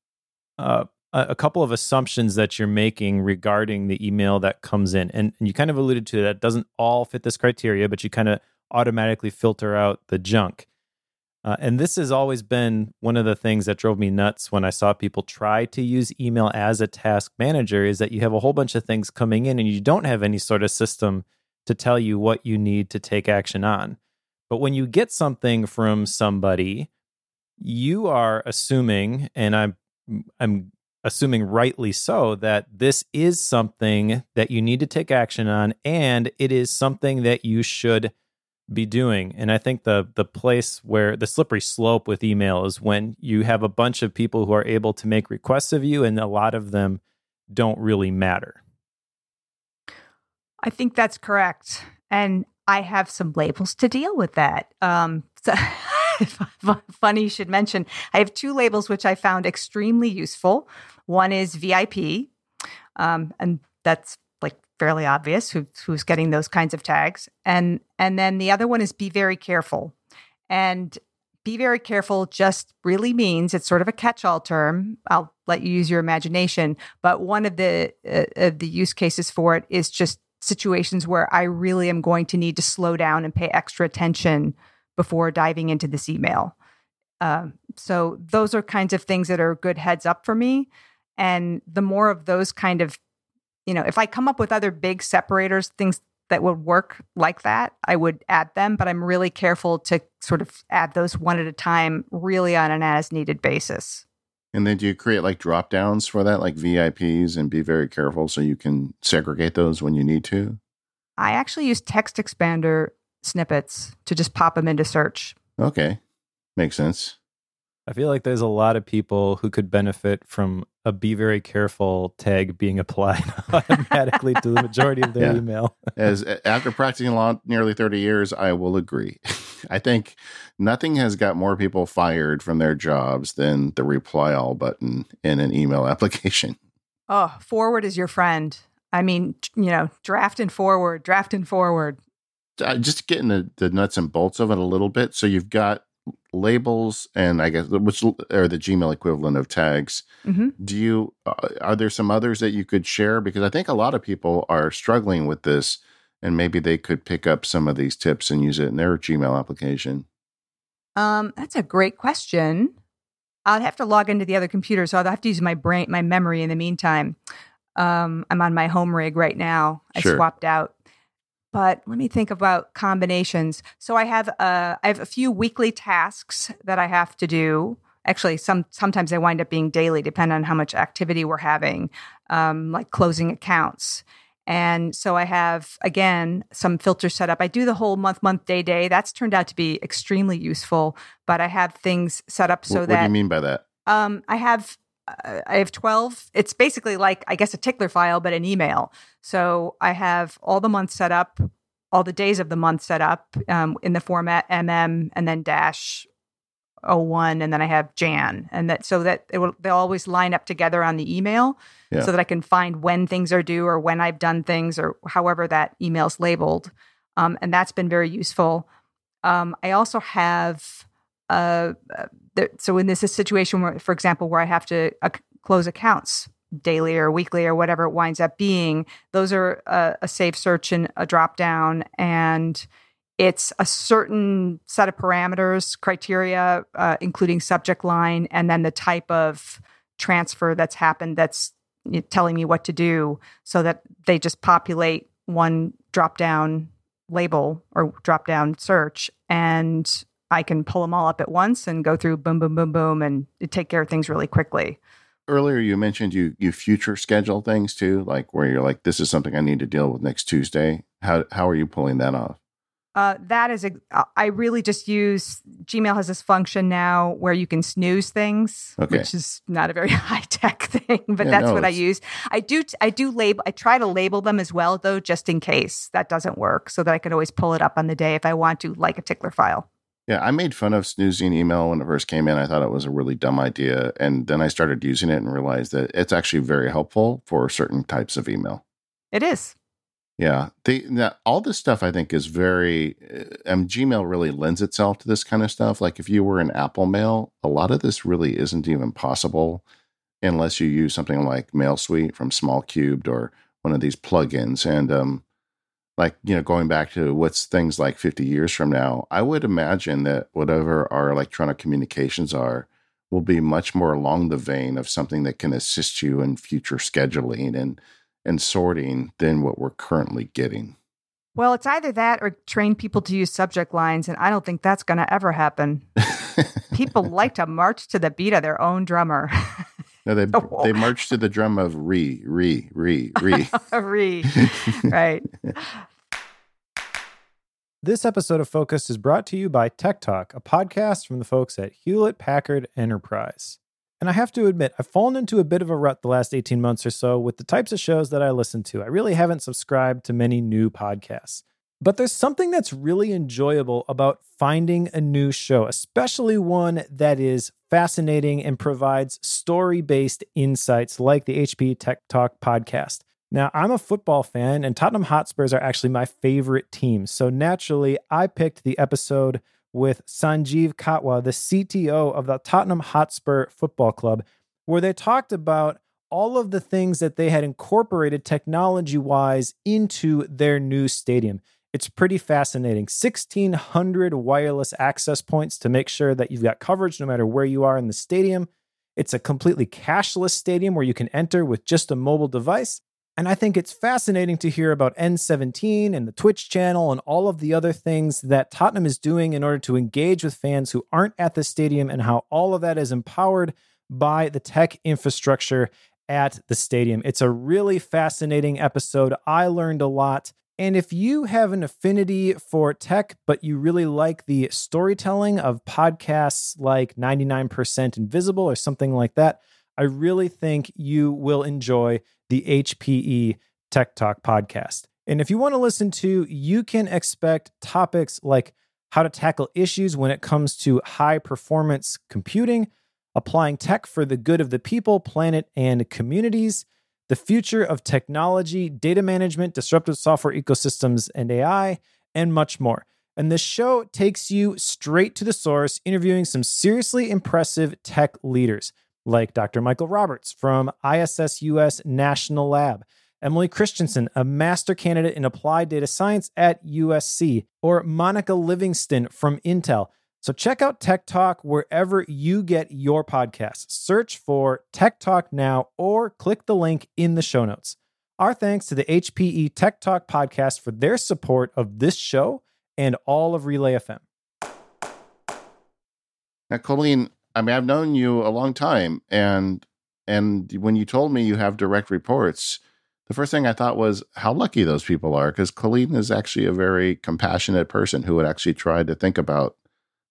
uh, a couple of assumptions that you're making regarding the email that comes in. And, and you kind of alluded to that. It doesn't all fit this criteria, but you kind of automatically filter out the junk. Uh, and this has always been one of the things that drove me nuts when I saw people try to use email as a task manager, is that you have a whole bunch of things coming in and you don't have any sort of system to tell you what you need to take action on. But when you get something from somebody, you are assuming, and I'm I'm assuming rightly so, that this is something that you need to take action on, and it is something that you should be doing. And I think the the place where the slippery slope with email is when you have a bunch of people who are able to make requests of you, and a lot of them don't really matter. I think that's correct. And I have some labels to deal with that. Um, so funny you should mention, I have two labels which I found extremely useful. One is V I P, um, and that's fairly obvious who, who's getting those kinds of tags. And and then the other one is be very careful. And be very careful just really means, it's sort of a catch-all term. I'll let you use your imagination. But one of the uh, of the use cases for it is just situations where I really am going to need to slow down and pay extra attention before diving into this email. Uh, so those are kinds of things that are good heads up for me. And the more of those kind of, you know, if I come up with other big separators, things that would work like that, I would add them, but I'm really careful to sort of add those one at a time, really on an as needed basis. And then do you create like drop downs for that, like V I Ps, and be very careful so you can segregate those when you need to? I actually use TextExpander snippets to just pop them into search. Okay. Makes sense. I feel like there's a lot of people who could benefit from a be very careful tag being applied automatically to the majority of their yeah. email. As after practicing law nearly thirty years, I will agree. I think nothing has got more people fired from their jobs than the reply all button in an email application. Oh, forward is your friend. I mean, you know, draft and forward, draft and forward. Uh, just getting the, the nuts and bolts of it a little bit. So you've got labels, and I guess which are the Gmail equivalent of tags. Mm-hmm. Do you uh, are there some others that you could share? Because I think a lot of people are struggling with this, and maybe they could pick up some of these tips and use it in their Gmail application. Um, that's a great question. I'll have to log into the other computer, so I'll have to use my brain, my memory in the meantime. Um, I'm on my home rig right now. I sure. swapped out. But let me think about combinations. So I have uh, I have a few weekly tasks that I have to do. Actually, some sometimes they wind up being daily, depending on how much activity we're having, um, like closing accounts. And so I have, again, some filters set up. I do the whole month, month, day, day. That's turned out to be extremely useful, but I have things set up so what, that... What do you mean by that? Um, I have... I have twelve. It's basically like, I guess, a tickler file, but an email. So I have all the months set up, all the days of the month set up um, in the format M M and then dash oh one. And then I have Jan. And that so that it will, they'll always line up together on the email yeah. so that I can find when things are due or when I've done things or however that email's labeled. Um, and that's been very useful. Um, I also have... Uh, there, so in this, this situation, where, for example, where I have to uh, close accounts daily or weekly or whatever it winds up being, those are uh, a save search and a drop down, and it's a certain set of parameters, criteria, uh, including subject line, and then the type of transfer that's happened that's telling me what to do, so that they just populate one drop down label or drop down search, and I can pull them all up at once and go through boom, boom, boom, boom, and take care of things really quickly. Earlier, you mentioned you you future schedule things too, like where you're like, this is something I need to deal with next Tuesday. How how are you pulling that off? Uh, that is, a, I really just use, Gmail has this function now where you can snooze things, okay. which is not a very high tech thing, but yeah, that's no, what it's... I use. I do, I do label, I try to label them as well though, just in case that doesn't work, so that I can always pull it up on the day if I want to, like a tickler file. Yeah, I made fun of snoozing email when it first came in. I thought it was a really dumb idea. And then I started using it and realized that it's actually very helpful for certain types of email. It is. Yeah. They, now, all this stuff, I think, is very... Um, Gmail really lends itself to this kind of stuff. Like if you were in Apple Mail, a lot of this really isn't even possible unless you use something like Mail Suite from Smallcubed or one of these plugins. And... um Like, you know, going back to what's things like fifty years from now, I would imagine that whatever our electronic communications are will be much more along the vein of something that can assist you in future scheduling and, and sorting than what we're currently getting. Well, it's either that or train people to use subject lines, and I don't think that's going to ever happen. People like to march to the beat of their own drummer. No, they oh. they march to the drum of re, re, re, re. re, right. This episode of Focused is brought to you by Tech Talk, a podcast from the folks at Hewlett-Packard Enterprise. And I have to admit, I've fallen into a bit of a rut the last eighteen months or so with the types of shows that I listen to. I really haven't subscribed to many new podcasts. But there's something that's really enjoyable about finding a new show, especially one that is fascinating and provides story-based insights like the H P E Tech Talk podcast. Now, I'm a football fan, and Tottenham Hotspurs are actually my favorite team. So naturally, I picked the episode with Sanjeev Katwa, the C T O of the Tottenham Hotspur Football Club, where they talked about all of the things that they had incorporated technology-wise into their new stadium. It's pretty fascinating. sixteen hundred wireless access points to make sure that you've got coverage no matter where you are in the stadium. It's a completely cashless stadium where you can enter with just a mobile device. And I think it's fascinating to hear about N seventeen and the Twitch channel and all of the other things that Tottenham is doing in order to engage with fans who aren't at the stadium, and how all of that is empowered by the tech infrastructure at the stadium. It's a really fascinating episode. I learned a lot. And if you have an affinity for tech, but you really like the storytelling of podcasts like ninety-nine percent Invisible or something like that, I really think you will enjoy the H P E Tech Talk podcast. And if you want to listen to, you can expect topics like how to tackle issues when it comes to high-performance computing, applying tech for the good of the people, planet, and communities, the future of technology, data management, disruptive software ecosystems and A I, and much more. And this show takes you straight to the source, interviewing some seriously impressive tech leaders like Doctor Michael Roberts from I S S U S National Lab, Emily Christensen, a master candidate in applied data science at U S C, or Monica Livingston from Intel. So check out Tech Talk wherever you get your podcasts. Search for Tech Talk now or click the link in the show notes. Our thanks to the H P E Tech Talk podcast for their support of this show and all of Relay F M. Now, Colleen, I mean, I've known you a long time, and and when you told me you have direct reports, the first thing I thought was how lucky those people are, because Colleen is actually a very compassionate person who would actually try to think about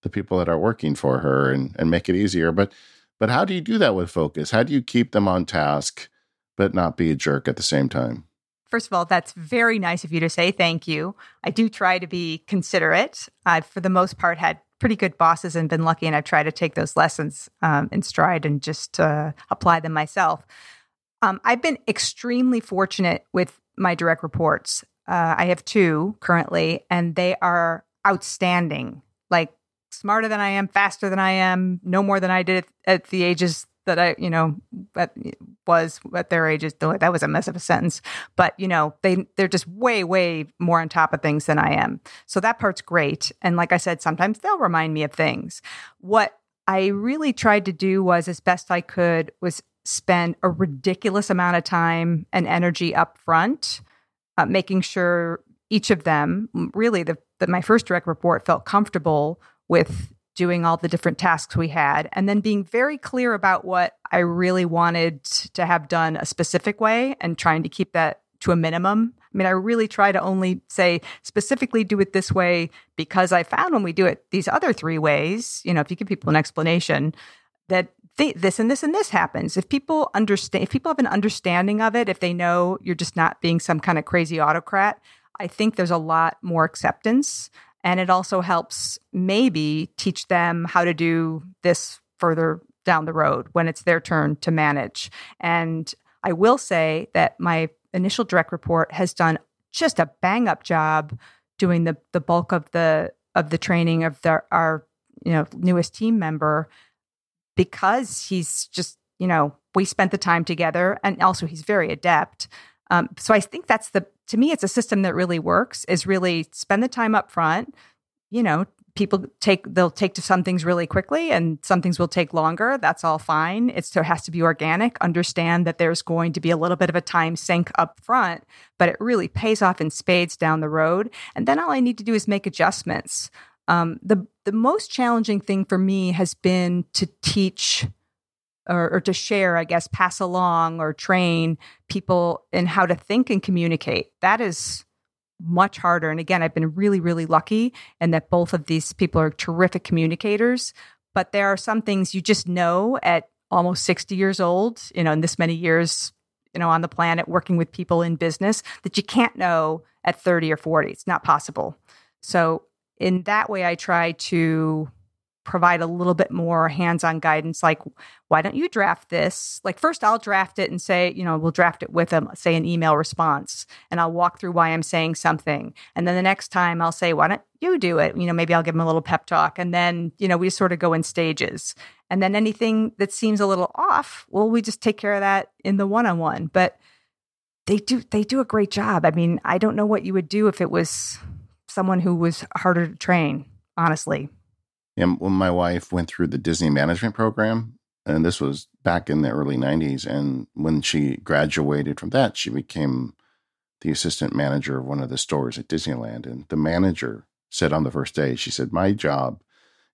the people that are working for her and, and make it easier. But but how do you do that with focus? How do you keep them on task but not be a jerk at the same time? First of all, that's very nice of you to say thank you. I do try to be considerate. I've, for the most part, had pretty good bosses and been lucky, and I've tried to take those lessons um, in stride and just uh, apply them myself. Um, I've been extremely fortunate with my direct reports. Uh, I have two currently, and they are outstanding, like smarter than I am, faster than I am, no more than I did at the ages that I, you know, at, was at their ages. That was a mess of a sentence. But, you know, they, they're just way, way more on top of things than I am. So that part's great. And like I said, sometimes they'll remind me of things. What I really tried to do was, as best I could, was spend a ridiculous amount of time and energy up front, uh, making sure each of them, really, the, the, my first direct report felt comfortable with doing all the different tasks we had, and then being very clear about what I really wanted to have done a specific way and trying to keep that to a minimum. I mean, I really try to only say specifically do it this way, because I found when we do it these other three ways, you know, if you give people an explanation that they, this and this and this happens. If people understand, if people have an understanding of it, if they know you're just not being some kind of crazy autocrat, I think there's a lot more acceptance. And it also helps maybe teach them how to do this further down the road when it's their turn to manage. And I will say that my initial direct report has done just a bang up job doing the the bulk of the of the training of the, our you know newest team member, because he's just, you know, we spent the time together, and also he's very adept. Um, so I think that's the, to me, it's a system that really works, is really spend the time up front. You know, people take, they'll take to some things really quickly and some things will take longer. That's all fine. It's, so it has to be organic. Understand that there's going to be a little bit of a time sink up front, but it really pays off in spades down the road. And then all I need to do is make adjustments. Um, the, the most challenging thing for me has been to teach Or, or to share, I guess, pass along or train people in how to think and communicate. That is much harder. And again, I've been really, really lucky in that both of these people are terrific communicators. But there are some things you just know at almost sixty years old, you know, in this many years, you know, on the planet working with people in business, that you can't know at thirty or forty. It's not possible. So in that way, I try to provide a little bit more hands-on guidance, like, why don't you draft this? Like, first I'll draft it and say, you know, we'll draft it with a, say, an email response, and I'll walk through why I'm saying something. And then the next time I'll say, why don't you do it? You know, maybe I'll give them a little pep talk. And then, you know, we sort of go in stages. And then anything that seems a little off, well, we just take care of that in the one-on-one. But they do, they do a great job. I mean, I don't know what you would do if it was someone who was harder to train, honestly. And when my wife went through the Disney management program, and this was back in the early nineties, and when she graduated from that, she became the assistant manager of one of the stores at Disneyland. And the manager said on the first day, she said, my job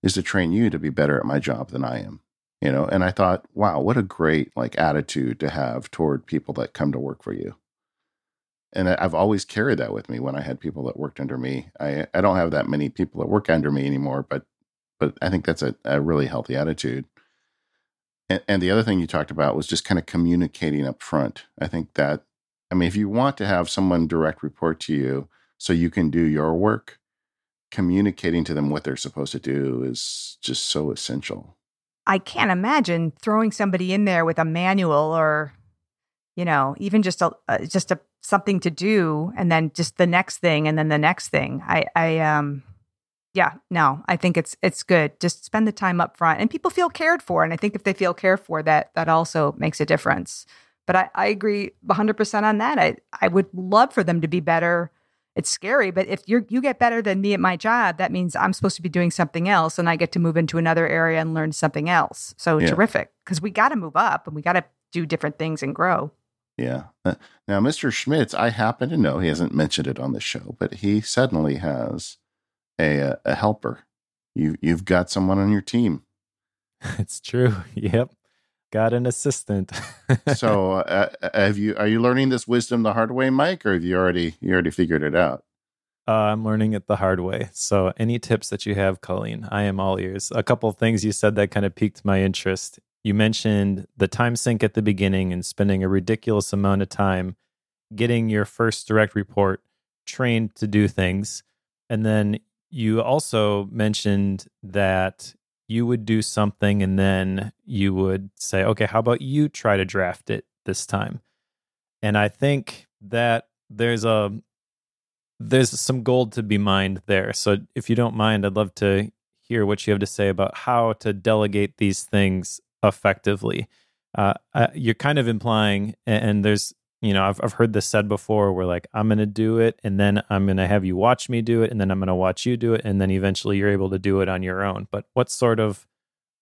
is to train you to be better at my job than I am. You know, and I thought, wow, what a great like attitude to have toward people that come to work for you. And I've always carried that with me when I had people that worked under me. I, I don't have that many people that work under me anymore, but But I think that's a, a really healthy attitude. And, and the other thing you talked about was just kind of communicating up front. I think that, I mean, if you want to have someone direct report to you so you can do your work, communicating to them what they're supposed to do is just so essential. I can't imagine throwing somebody in there with a manual or, you know, even just a, uh, just a something to do, and then just the next thing, and then the next thing. I, I, um, Yeah, no, I think it's it's good. Just spend the time up front, and people feel cared for. And I think if they feel cared for, that that also makes a difference. But I, I agree one hundred percent on that. I, I would love for them to be better. It's scary, but if you you get better than me at my job, that means I'm supposed to be doing something else, and I get to move into another area and learn something else. So yeah. Terrific, because we got to move up and we got to do different things and grow. Yeah. Now, Mister Schmitz, I happen to know, he hasn't mentioned it on the show, but he suddenly has A, a helper. You, you've got someone on your team. It's true. Yep. got an assistant. So, uh, have you? Are you learning this wisdom the hard way, Mike, or have you already you already figured it out? Uh, I'm learning it the hard way. So, any tips that you have, Colleen, I am all ears. A couple of things you said that kind of piqued my interest. You mentioned the time sink at the beginning and spending a ridiculous amount of time getting your first direct report trained to do things. And then you also mentioned that you would do something and then you would say, okay, how about you try to draft it this time? And I think that there's a there's some gold to be mined there. So if you don't mind, I'd love to hear what you have to say about how to delegate these things effectively. Uh, uh, you're kind of implying, and, and there's, you know, I've I've heard this said before, where like, I'm going to do it, and then I'm going to have you watch me do it, and then I'm going to watch you do it, and then eventually you're able to do it on your own. But what sort of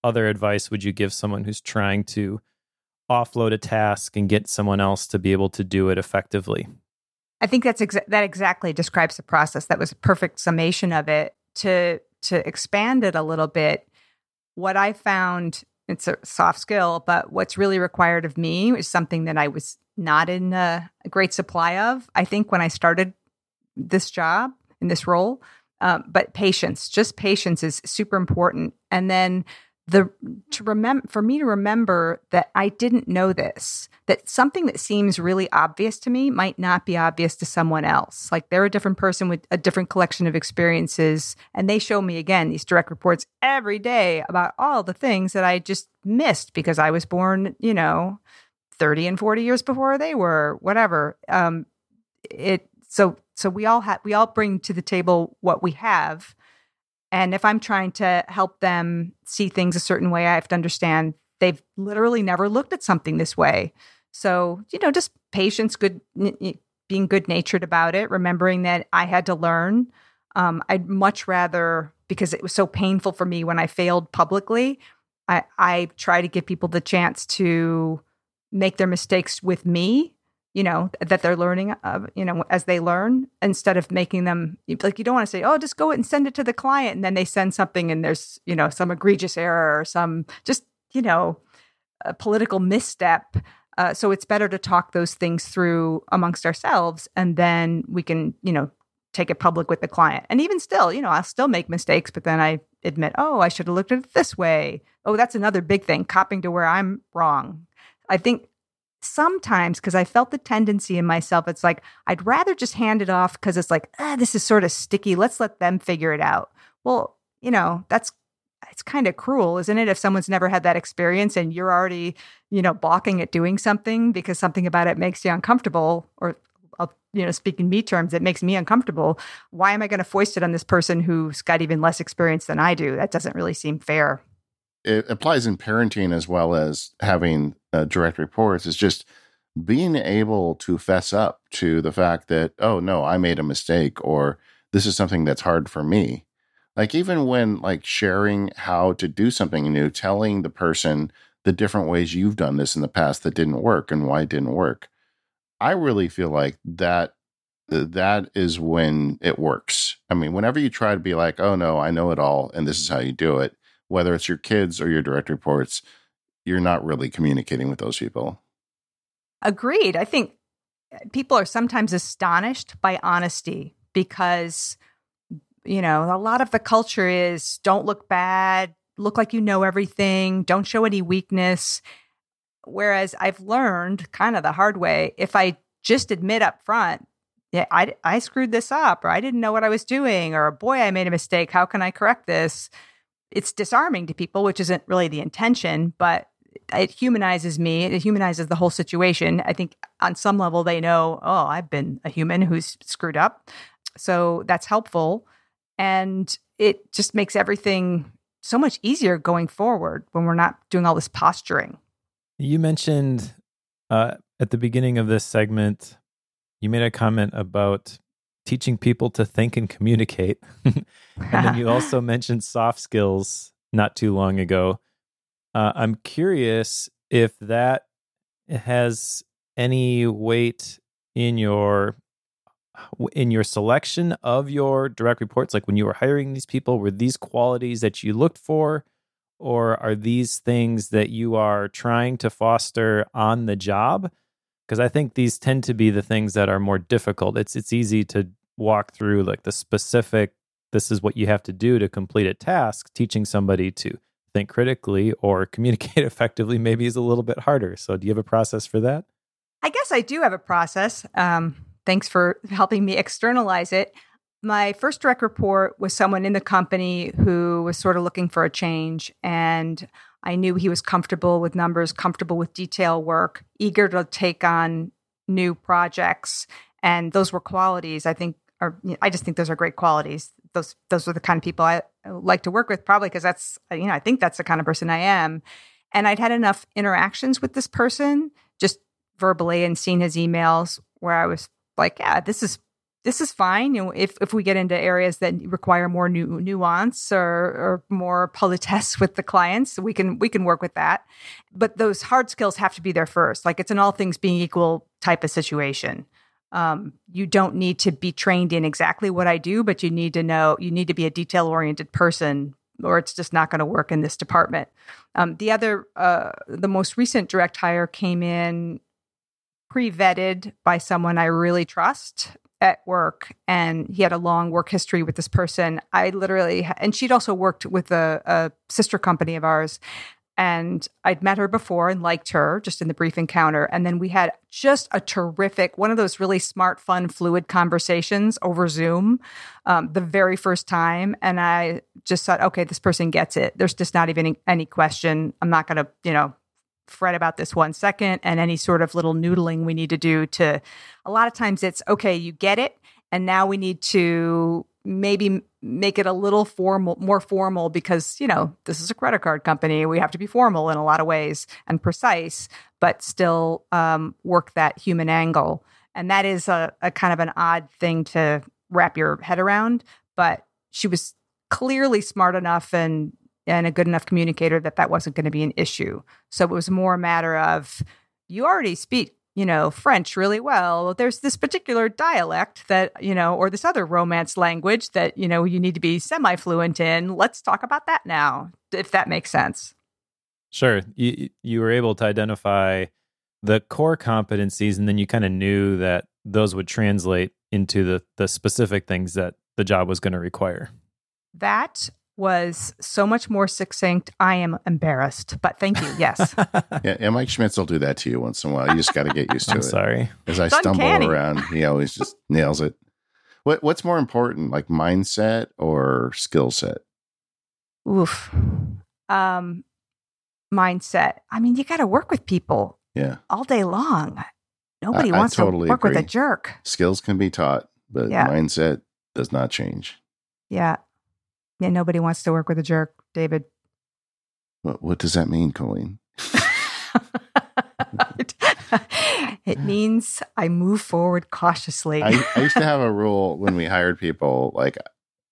other advice would you give someone who's trying to offload a task and get someone else to be able to do it effectively? I think that's exa- that exactly describes the process. That was a perfect summation of it. To to expand it a little bit, what I found, it's a soft skill, but what's really required of me is something that I was not in a great supply of, I think, when I started this job in this role. Um, but patience, just patience is super important. And then the to remember for me to remember that I didn't know this, that something that seems really obvious to me might not be obvious to someone else. Like, they're a different person with a different collection of experiences, and they show me, again, these direct reports every day about all the things that I just missed because I was born, you know, thirty and forty years before they were, whatever. Um, it so so we all have we all bring to the table what we have. And if I'm trying to help them see things a certain way, I have to understand they've literally never looked at something this way. So, you know, just patience, good, being good-natured about it, remembering that I had to learn. Um, I'd much rather, because it was so painful for me when I failed publicly, I, I try to give people the chance to make their mistakes with me, you know, that they're learning, uh, you know, as they learn, instead of making them, like, you don't want to say, oh, just go and send it to the client. And then they send something and there's, you know, some egregious error or some just, you know, a political misstep. Uh, so it's better to talk those things through amongst ourselves. And then we can, you know, take it public with the client. And even still, you know, I'll still make mistakes, but then I admit, oh, I should have looked at it this way. Oh, that's another big thing, copying to where I'm wrong. I think sometimes, because I felt the tendency in myself, it's like, I'd rather just hand it off because it's like, ah, this is sort of sticky. Let's let them figure it out. Well, you know, that's, it's kind of cruel, isn't it? If someone's never had that experience and you're already, you know, balking at doing something because something about it makes you uncomfortable, or, you know, speaking me terms, it makes me uncomfortable. Why am I going to foist it on this person who's got even less experience than I do? That doesn't really seem fair. It applies in parenting as well as having uh, direct reports. It's just being able to fess up to the fact that, oh, no, I made a mistake, or this is something that's hard for me. Like, even when, like, sharing how to do something new, telling the person the different ways you've done this in the past that didn't work and why it didn't work. I really feel like that that is when it works. I mean, whenever you try to be like, oh, no, I know it all and this is how you do it, whether it's your kids or your direct reports, you're not really communicating with those people. Agreed. I think people are sometimes astonished by honesty because, you know, a lot of the culture is don't look bad, look like you know everything, don't show any weakness. Whereas I've learned kind of the hard way, if I just admit up front, yeah, I, I screwed this up, or I didn't know what I was doing, or boy, I made a mistake, how can I correct this? It's disarming to people, which isn't really the intention, but it humanizes me. It humanizes the whole situation. I think on some level they know, oh, I've been a human who's screwed up. So that's helpful. And it just makes everything so much easier going forward when we're not doing all this posturing. You mentioned uh, at the beginning of this segment, you made a comment about teaching people to think and communicate. And then you also mentioned soft skills not too long ago. Uh, I'm curious if that has any weight in your in your selection of your direct reports. Like, when you were hiring these people, were these qualities that you looked for? or are these things that you are trying to foster on the job? Because I think these tend to be the things that are more difficult. It's it's easy to walk through like the specific, this is what you have to do to complete a task. Teaching somebody to think critically or communicate effectively maybe is a little bit harder. So do you have a process for that? I guess I do have a process. Um, thanks for helping me externalize it. My first direct report was someone in the company who was sort of looking for a change, and I knew he was comfortable with numbers, comfortable with detail work, eager to take on new projects, and those were qualities I think are. I just think those are great qualities. Those those are the kind of people I like to work with, probably because that's you know I think that's the kind of person I am, and I'd had enough interactions with this person just verbally and seen his emails where I was like, yeah, this is. This is fine. You know, if if we get into areas that require more new nuance or, or more politesse with the clients, we can we can work with that. But those hard skills have to be there first. Like it's an all things being equal type of situation. Um, you don't need to be trained in exactly what I do, but you need to know you need to be a detail oriented person, or it's just not going to work in this department. Um, the other, uh, the most recent direct hire came in pre-vetted by someone I really trust at work, and he had a long work history with this person. I literally, and she'd also worked with a, a sister company of ours, and I'd met her before and liked her just in the brief encounter. And then we had just a terrific, one of those really smart, fun, fluid conversations over Zoom um, the very first time. And I just thought, okay, this person gets it. There's just not even any question. I'm not going to, you know, fret about this one second and any sort of little noodling we need to do to, a lot of times it's, okay, you get it. And now we need to maybe make it a little formal, more formal because, you know, this is a credit card company. We have to be formal in a lot of ways and precise, but still um, work that human angle. And that is a, a kind of an odd thing to wrap your head around, but she was clearly smart enough and and a good enough communicator that that wasn't going to be an issue. So it was more a matter of, you already speak, you know, French really well. There's this particular dialect that, you know, or this other Romance language that, you know, you need to be semi-fluent in. Let's talk about that now, if that makes sense. Sure. You, you were able to identify the core competencies, and then you kind of knew that those would translate into the, the specific things that the job was going to require. That was so much more succinct. I am embarrassed, but thank you. Yes. yeah, yeah, Mike Schmitz will do that to you once in a while. You just got to get used to I'm it. Sorry. As I it's stumble uncanny. Around, he always just nails it. What What's more important, like mindset or skill set? Oof. Um, mindset. I mean, you got to work with people yeah. all day long. Nobody I, wants I totally to work agree. With a jerk. Skills can be taught, but yeah. mindset does not change. Yeah. Yeah, nobody wants to work with a jerk, David. What, what does that mean, Colleen? It means I move forward cautiously. I, I used to have a rule when we hired people, like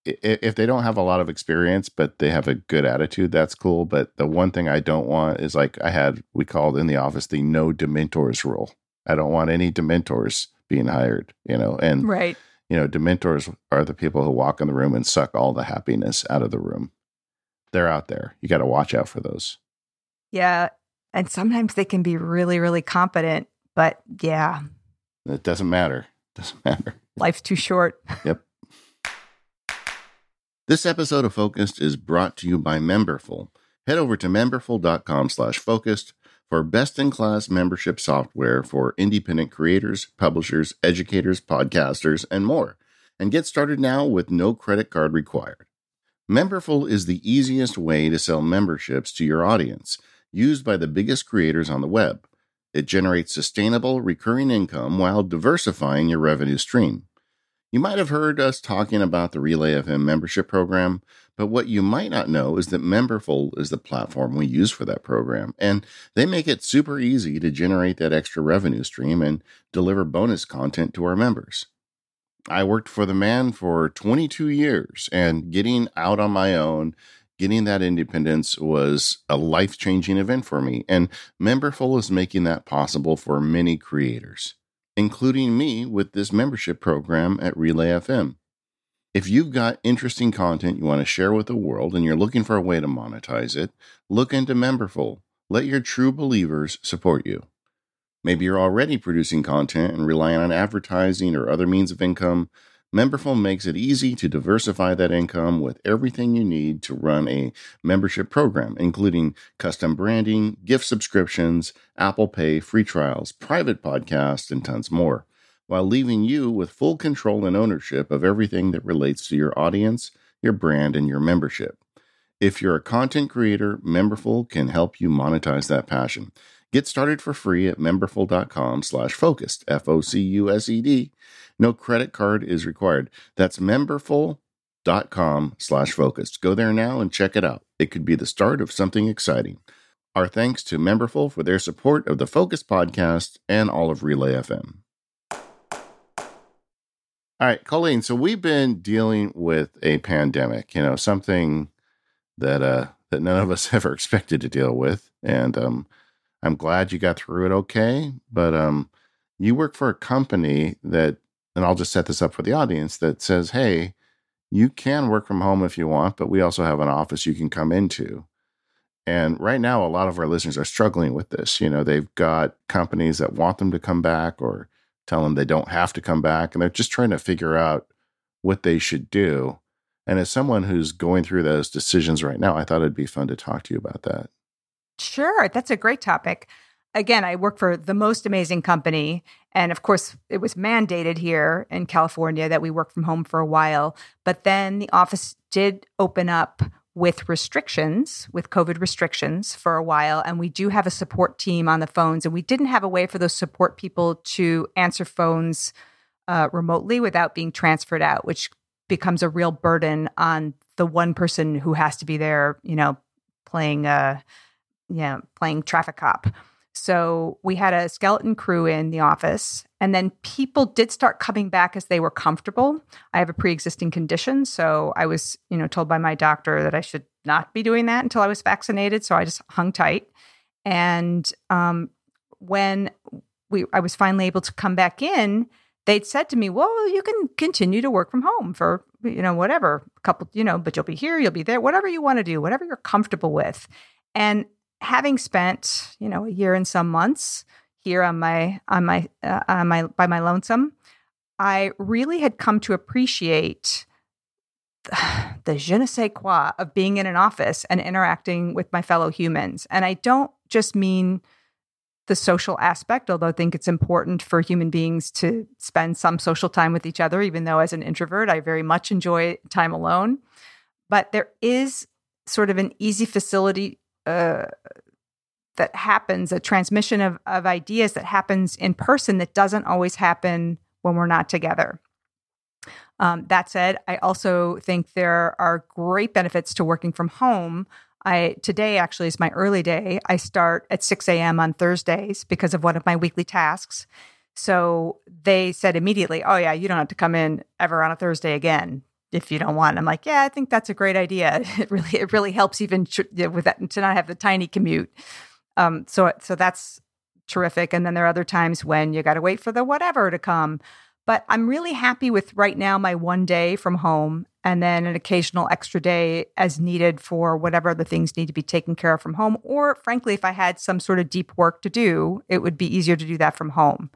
if, if they don't have a lot of experience, but they have a good attitude, that's cool. But the one thing I don't want is like I had, we called in the office the no dementors rule. I don't want any dementors being hired, you know, and right. You know, dementors are the people who walk in the room and suck all the happiness out of the room. They're out there. You got to watch out for those. Yeah. And sometimes they can be really, really competent, but yeah. It doesn't matter. Doesn't matter. Life's too short. Yep. This episode of Focused is brought to you by Memberful. Head over to memberful.com slash focused for best-in-class membership software for independent creators, publishers, educators, podcasters, and more. And get started now with no credit card required. Memberful is the easiest way to sell memberships to your audience, used by the biggest creators on the web. It generates sustainable, recurring income while diversifying your revenue stream. You might have heard us talking about the Relay F M membership program, but what you might not know is that Memberful is the platform we use for that program, and they make it super easy to generate that extra revenue stream and deliver bonus content to our members. I worked for the man for twenty-two years, and getting out on my own, getting that independence was a life-changing event for me, and Memberful is making that possible for many creators, including me with this membership program at Relay F M. If you've got interesting content you want to share with the world and you're looking for a way to monetize it, look into Memberful. Let your true believers support you. Maybe you're already producing content and relying on advertising or other means of income. Memberful makes it easy to diversify that income with everything you need to run a membership program, including custom branding, gift subscriptions, Apple Pay, free trials, private podcasts, and tons more, while leaving you with full control and ownership of everything that relates to your audience, your brand, and your membership. If you're a content creator, Memberful can help you monetize that passion. Get started for free at memberful.com slash focused, F O C U S E D. No credit card is required. That's memberful.com slash focused. Go there now and check it out. It could be the start of something exciting. Our thanks to Memberful for their support of the Focused podcast and all of Relay F M. All right, Colleen, so we've been dealing with a pandemic, you know, something that uh, that none of us ever expected to deal with. And um, I'm glad you got through it okay. But um, you work for a company that, and I'll just set this up for the audience, that says, hey, you can work from home if you want, but we also have an office you can come into. And right now, a lot of our listeners are struggling with this. You know, they've got companies that want them to come back or tell them they don't have to come back, and they're just trying to figure out what they should do. And as someone who's going through those decisions right now, I thought it'd be fun to talk to you about that. Sure. That's a great topic. Again, I work for the most amazing company. And of course, it was mandated here in California that we work from home for a while. But then the office did open up with restrictions, with COVID restrictions for a while. And we do have a support team on the phones. And we didn't have a way for those support people to answer phones uh, remotely without being transferred out, which becomes a real burden on the one person who has to be there, you know, playing, uh, you know, playing traffic cop. So we had a skeleton crew in the office, and then people did start coming back as they were comfortable. I have a pre-existing condition, so I was, you know, told by my doctor that I should not be doing that until I was vaccinated. So I just hung tight. And um, when we, I was finally able to come back in, they'd said to me, "Well, you can continue to work from home for, you know, whatever a couple, you know, but you'll be here, you'll be there, whatever you want to do, whatever you're comfortable with." And having spent, you know, a year and some months here on my on my uh, on my by my lonesome, I really had come to appreciate the, the je ne sais quoi of being in an office and interacting with my fellow humans. And I don't just mean the social aspect, although I think it's important for human beings to spend some social time with each other, even though as an introvert, I very much enjoy time alone. But there is sort of an easy facility Uh, that happens, a transmission of, of ideas that happens in person that doesn't always happen when we're not together. Um, that said, I also think there are great benefits to working from home. I today actually is my early day. I start at six a.m. on Thursdays because of one of my weekly tasks. So they said immediately, "Oh yeah, you don't have to come in ever on a Thursday again if you don't want." I'm like, yeah, I think that's a great idea. It really, it really helps even tr- with that, to not have the tiny commute. Um, so, so that's terrific. And then there are other times when you got to wait for the whatever to come. But I'm really happy with right now my one day from home, and then an occasional extra day as needed for whatever other things need to be taken care of from home. Or frankly, if I had some sort of deep work to do, it would be easier to do that from home.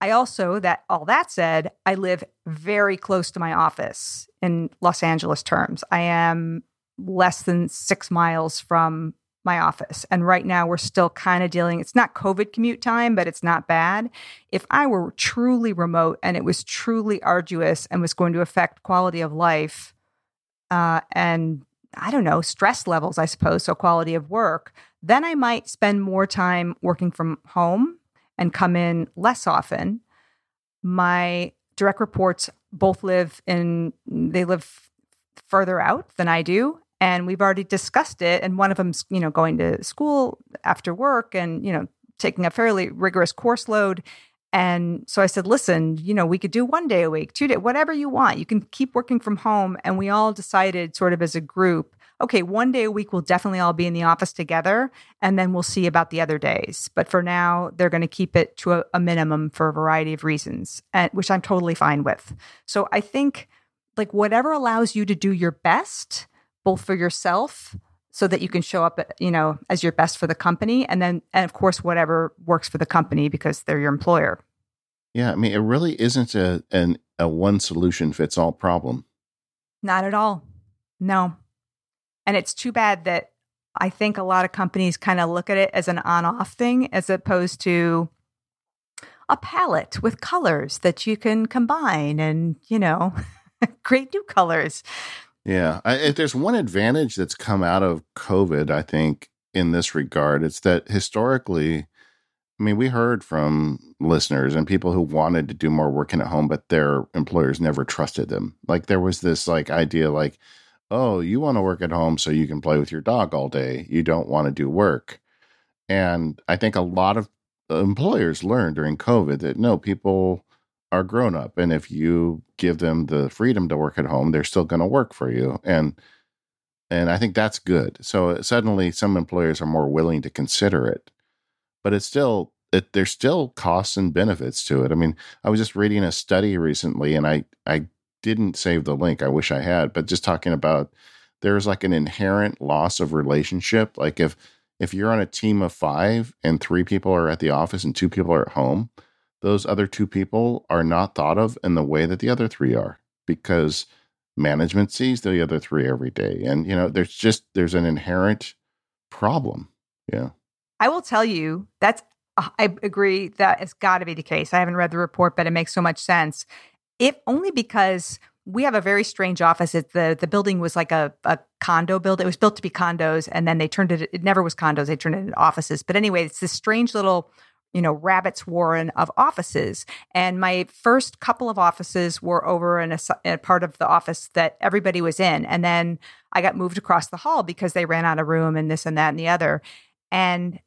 I also, that all that said, I live very close to my office in Los Angeles terms. I am less than six miles from my office. And right now we're still kind of dealing, it's not COVID commute time, but it's not bad. If I were truly remote and it was truly arduous and was going to affect quality of life uh, and, I don't know, stress levels, I suppose, so quality of work, then I might spend more time working from home and come in less often. My direct reports both live in, they live further out than I do. And we've already discussed it. And one of them's, you know, going to school after work and, you know, taking a fairly rigorous course load. And so I said, listen, you know, we could do one day a week, two days, whatever you want. You can keep working from home. And we all decided sort of as a group, okay, one day a week, we'll definitely all be in the office together, and then we'll see about the other days. But for now, they're going to keep it to a, a minimum for a variety of reasons, and, which I'm totally fine with. So I think like whatever allows you to do your best, both for yourself so that you can show up, you know, as your best for the company. And then, and of course, whatever works for the company because they're your employer. Yeah. I mean, it really isn't a, an, a one solution fits all problem. Not at all. No. And it's too bad that I think a lot of companies kind of look at it as an on-off thing as opposed to a palette with colors that you can combine and, you know, create new colors. Yeah. I, if there's one advantage that's come out of COVID, I think, in this regard, it's that historically, I mean, we heard from listeners and people who wanted to do more working at home, but their employers never trusted them. Like there was this like idea like, oh, you want to work at home so you can play with your dog all day. You don't want to do work. And I think a lot of employers learned during COVID that, no, people are grown up. And if you give them the freedom to work at home, they're still going to work for you. And and I think that's good. So suddenly some employers are more willing to consider it. But it's still, it, there's still costs and benefits to it. I mean, I was just reading a study recently, and I I didn't save the link. I wish I had, but just talking about there's like an inherent loss of relationship. Like if if you're on a team of five and three people are at the office and two people are at home, those other two people are not thought of in the way that the other three are because management sees the other three every day. And, you know, there's just, there's an inherent problem. Yeah. I will tell you that's, I agree that it's gotta be the case. I haven't read the report, but it makes so much sense. If only because we have a very strange office. It, the the building was like a, a condo build. It was built to be condos, and then they turned it. It never was condos. They turned it into offices. But anyway, it's this strange little, you know, rabbit's warren of offices. And my first couple of offices were over in a, a part of the office that everybody was in, and then I got moved across the hall because they ran out of room and this and that and the other, and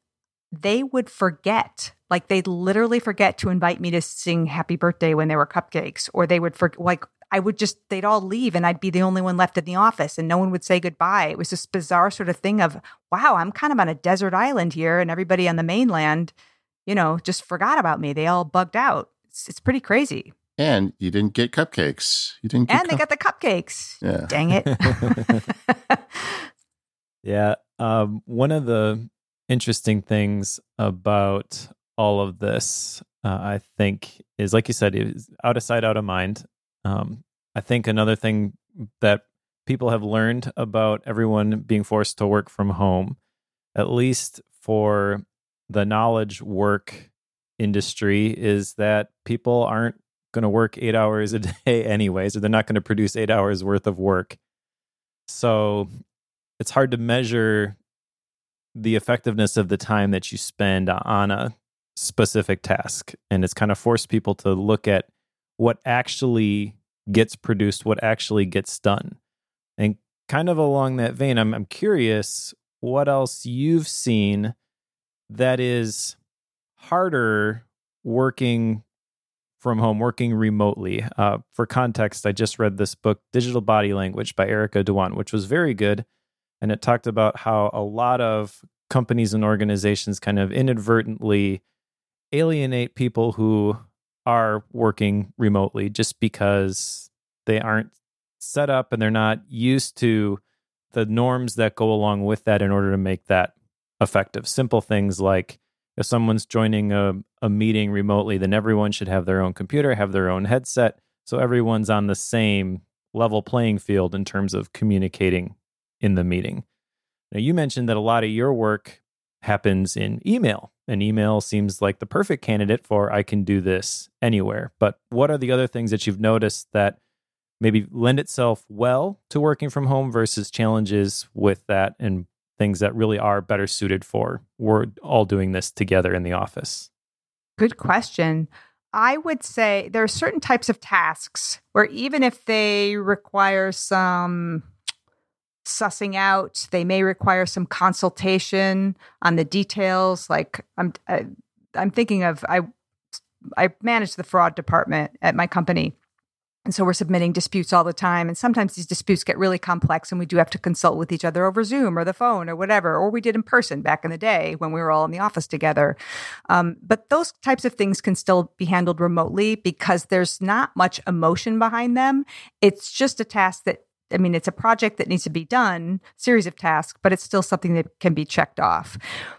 they would forget. Like they'd literally forget to invite me to sing happy birthday when there were cupcakes, or they would, for, like I would just, they'd all leave and I'd be the only one left in the office and no one would say goodbye. It was this bizarre sort of thing of, wow, I'm kind of on a desert island here and everybody on the mainland, you know, just forgot about me. They all bugged out. It's, it's pretty crazy. And you didn't get cupcakes. You didn't get And cup- they got the cupcakes. Yeah. Dang it. Yeah. Um, one of the interesting things about all of this, uh, I think, is like you said, is out of sight, out of mind. Um, I think another thing that people have learned about everyone being forced to work from home, at least for the knowledge work industry, is that people aren't going to work eight hours a day anyways, or they're not going to produce eight hours worth of work. So it's hard to measure the effectiveness of the time that you spend on a specific task. And it's kind of forced people to look at what actually gets produced, what actually gets done. And kind of along that vein, I'm, I'm curious what else you've seen that is harder working from home, working remotely. Uh, for context, I just read this book, Digital Body Language by Erica Dhawan, which was very good. And it talked about how a lot of companies and organizations kind of inadvertently alienate people who are working remotely just because they aren't set up and they're not used to the norms that go along with that in order to make that effective. Simple things like if someone's joining a, a meeting remotely, then everyone should have their own computer, have their own headset. So everyone's on the same level playing field in terms of communicating in the meeting. Now, you mentioned that a lot of your work happens in email, and email seems like the perfect candidate for I can do this anywhere. But what are the other things that you've noticed that maybe lend itself well to working from home versus challenges with that, and things that really are better suited for we're all doing this together in the office? Good question. I would say there are certain types of tasks where even if they require some sussing out, they may require some consultation on the details. Like I'm, I, I'm thinking of I, I manage the fraud department at my company, And so we're submitting disputes all the time. And sometimes these disputes get really complex and we do have to consult with each other over Zoom or the phone or whatever, or we did in person back in the day when we were all in the office together. Um, but those types of things can still be handled remotely because there's not much emotion behind them. It's just a task that, I mean, it's a project that needs to be done, series of tasks, but it's still something that can be checked off.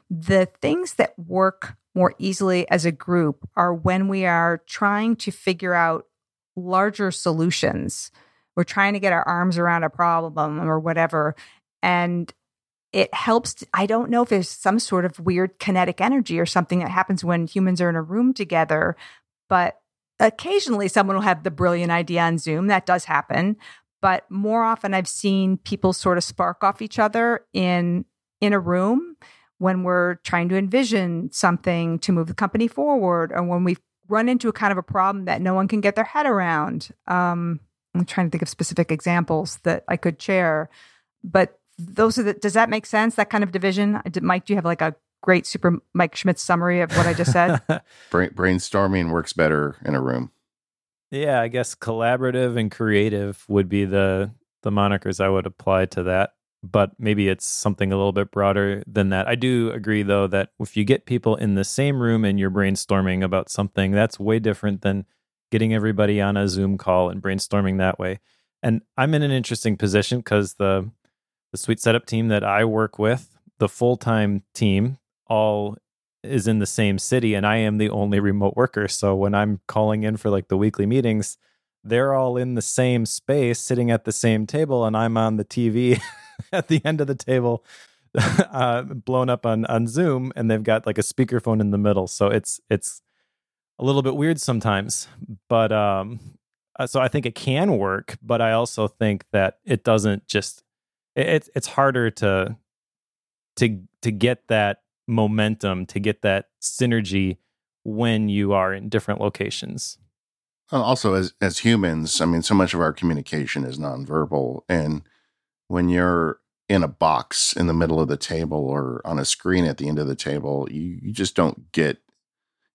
The things that work more easily as a group are when we are trying to figure out larger solutions. We're trying to get our arms around a problem or whatever. And it helps. To, I don't know if there's some sort of weird kinetic energy or something that happens when humans are in a room together, but occasionally someone will have the brilliant idea on Zoom. That does happen. But more often I've seen people sort of spark off each other in, in a room when we're trying to envision something to move the company forward, or when we've run into a kind of a problem that no one can get their head around. Um, I'm trying to think of specific examples that I could share, but those are the, does that make sense? That kind of division? I did, Mike, do you have like a great super Mike Schmidt summary of what I just said? Brain, brainstorming works better in a room. Yeah, I guess collaborative and creative would be the, the monikers I would apply to that. But maybe it's something a little bit broader than that. I do agree, though, that if you get people in the same room and you're brainstorming about something, that's way different than getting everybody on a Zoom call and brainstorming that way. And I'm in an interesting position because the, the Suite Setup team that I work with, the full-time team, all is in the same city, and I am the only remote worker. So when I'm calling in for like the weekly meetings, they're all in the same space, sitting at the same table, and I'm on the T V at the end of the table, uh, blown up on, on Zoom, and they've got like a speakerphone in the middle. So it's it's a little bit weird sometimes. But um, so I think it can work, but I also think that it doesn't just it it's harder to to to get that momentum, to get that synergy when you are in different locations. Also, as as humans, I mean, so much of our communication is nonverbal, and when you're in a box in the middle of the table or on a screen at the end of the table, you, you just don't get,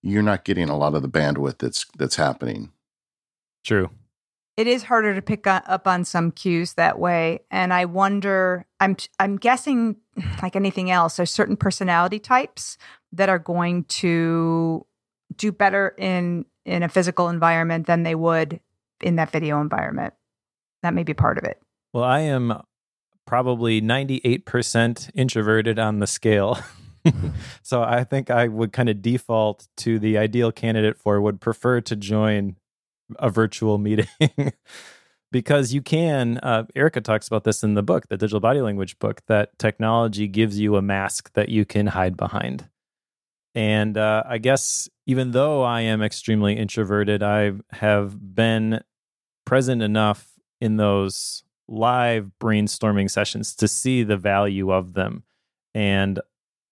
you're not getting a lot of the bandwidth that's that's happening. True. It is harder to pick up on some cues that way. And I wonder, I'm I'm guessing, like anything else, there's certain personality types that are going to do better in, in a physical environment than they would in that video environment. That may be part of it. Well, I am probably ninety-eight percent introverted on the scale. So I think I would kind of default to the ideal candidate for, would prefer to join a virtual meeting because you can, uh, Erica talks about this in the book, the Digital Body Language book, that technology gives you a mask that you can hide behind. And uh, I guess even though I am extremely introverted, I have been present enough in those live brainstorming sessions to see the value of them. And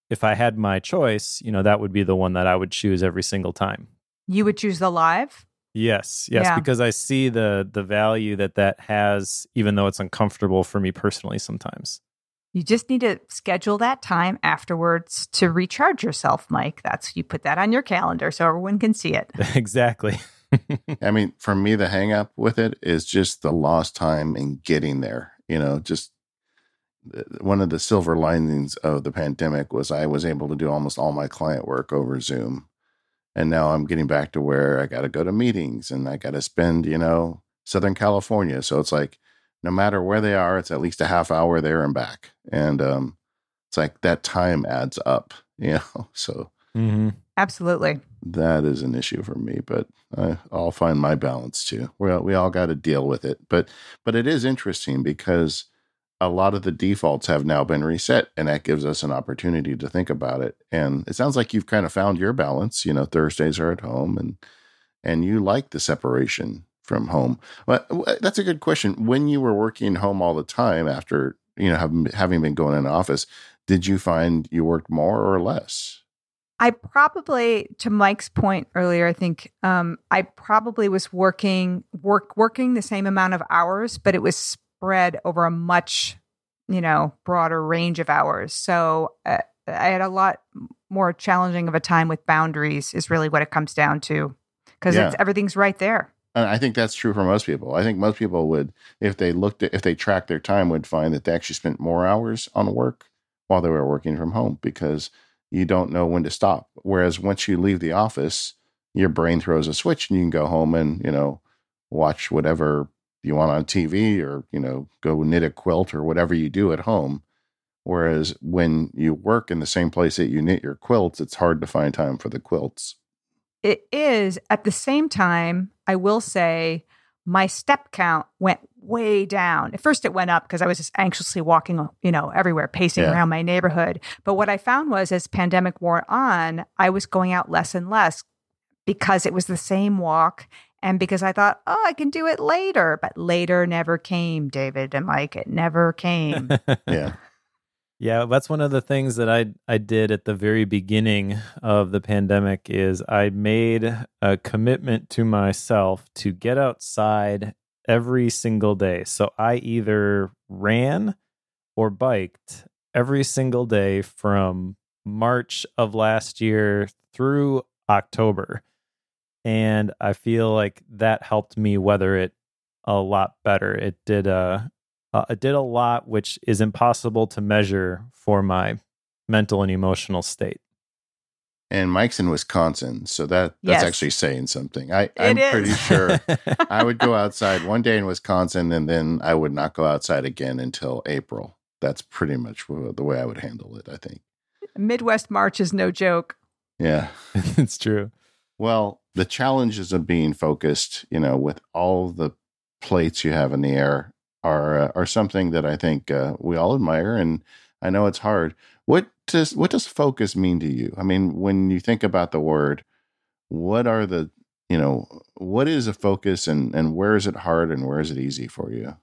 if I had my choice, you know, that would be the one that I would choose every single time. You would choose the live? Yes. Yes. Yeah. Because I see the, the value that that has, even though it's uncomfortable for me personally sometimes. You just need to schedule that time afterwards to recharge yourself, Mike. That's, you put that on your calendar so everyone can see it. Exactly. I mean, for me, the hang up with it is just the lost time in getting there. You know, just one of the silver linings of the pandemic was I was able to do almost all my client work over Zoom. And now I'm getting back to where I got to go to meetings and I got to spend, you know, Southern California. So it's like, no matter where they are, it's at least a half hour there and back. And um, it's like that time adds up, you know, so. Mm-hmm. Absolutely. That is an issue for me, but I, I'll find my balance too. We all, we all got to deal with it. But but it is interesting because a lot of the defaults have now been reset, and that gives us an opportunity to think about it. And it sounds like you've kind of found your balance. You know, Thursdays are at home, and and you like the separation from home. But that's a good question. When you were working home all the time after, you know, having, having been going in the office, did you find you worked more or less? I probably, to Mike's point earlier, I think um, I probably was working work working the same amount of hours, but it was spread over a much, you know, broader range of hours. So uh, I had a lot more challenging of a time with boundaries is really what it comes down to, because yeah. It's everything's right there. And I think that's true for most people. I think most people would, if they looked at, if they tracked their time, would find that they actually spent more hours on work while they were working from home, because you don't know when to stop. Whereas once you leave the office, your brain throws a switch and you can go home and, you know, watch whatever you want on T V, or, you know, go knit a quilt or whatever you do at home. Whereas when you work in the same place that you knit your quilts, it's hard to find time for the quilts. It is. At the same time, I will say my step count went way down. At first it went up because I was just anxiously walking, you know, everywhere, pacing yeah. around my neighborhood. But what I found was as pandemic wore on, I was going out less and less because it was the same walk. And because I thought, oh, I can do it later. But later never came, David and Mike. It never came. yeah. Yeah, that's one of the things that I I did at the very beginning of the pandemic is I made a commitment to myself to get outside every single day. So I either ran or biked every single day from March of last year through October. And I feel like that helped me weather it a lot better. It did a Uh, I did a lot, which is impossible to measure for my mental and emotional state. And Mike's in Wisconsin, so that, that's yes. actually saying something. I, I'm is. pretty sure I would go outside one day in Wisconsin, and then I would not go outside again until April. That's pretty much the way I would handle it, I think. Midwest March is no joke. Yeah. It's true. Well, the challenges of being focused, you know, with all the plates you have in the air, Are uh, are something that I think uh, we all admire, and I know it's hard. What does what does focus mean to you? I mean, when you think about the word, what are the you know what is a focus, and and where is it hard, and where is it easy for you?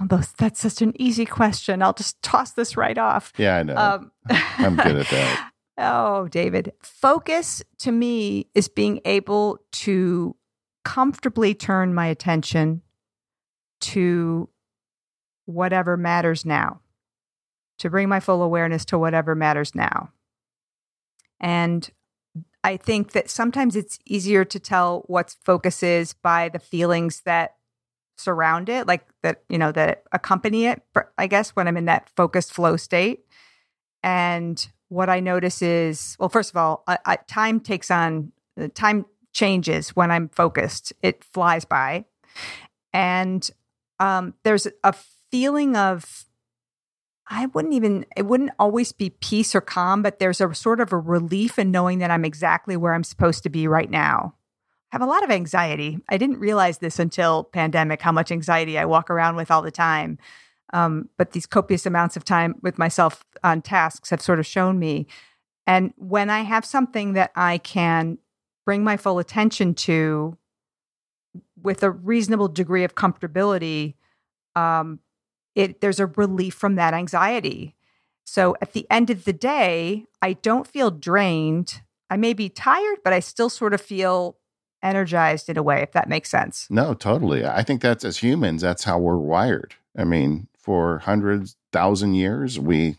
Although that's such an easy question, I'll just toss this right off. Yeah, I know. Um, I'm good at that. Oh, David, focus to me is being able to comfortably turn my attention to whatever matters now, to bring my full awareness to whatever matters now. And I think that sometimes it's easier to tell what focus is by the feelings that surround it, like that, you know, that accompany it, I guess, when I'm in that focused flow state. And what I notice is, well, first of all, I, I, time takes on, time changes when I'm focused. It flies by. And Um, there's a feeling of, I wouldn't even, it wouldn't always be peace or calm, but there's a sort of a relief in knowing that I'm exactly where I'm supposed to be right now. I have a lot of anxiety. I didn't realize this until pandemic, how much anxiety I walk around with all the time. Um, but these copious amounts of time with myself on tasks have sort of shown me. And when I have something that I can bring my full attention to, with a reasonable degree of comfortability, um, it, there's a relief from that anxiety. So at the end of the day, I don't feel drained. I may be tired, but I still sort of feel energized in a way, if that makes sense. No, totally. I think that's, as humans, that's how we're wired. I mean, for hundreds, thousand years, we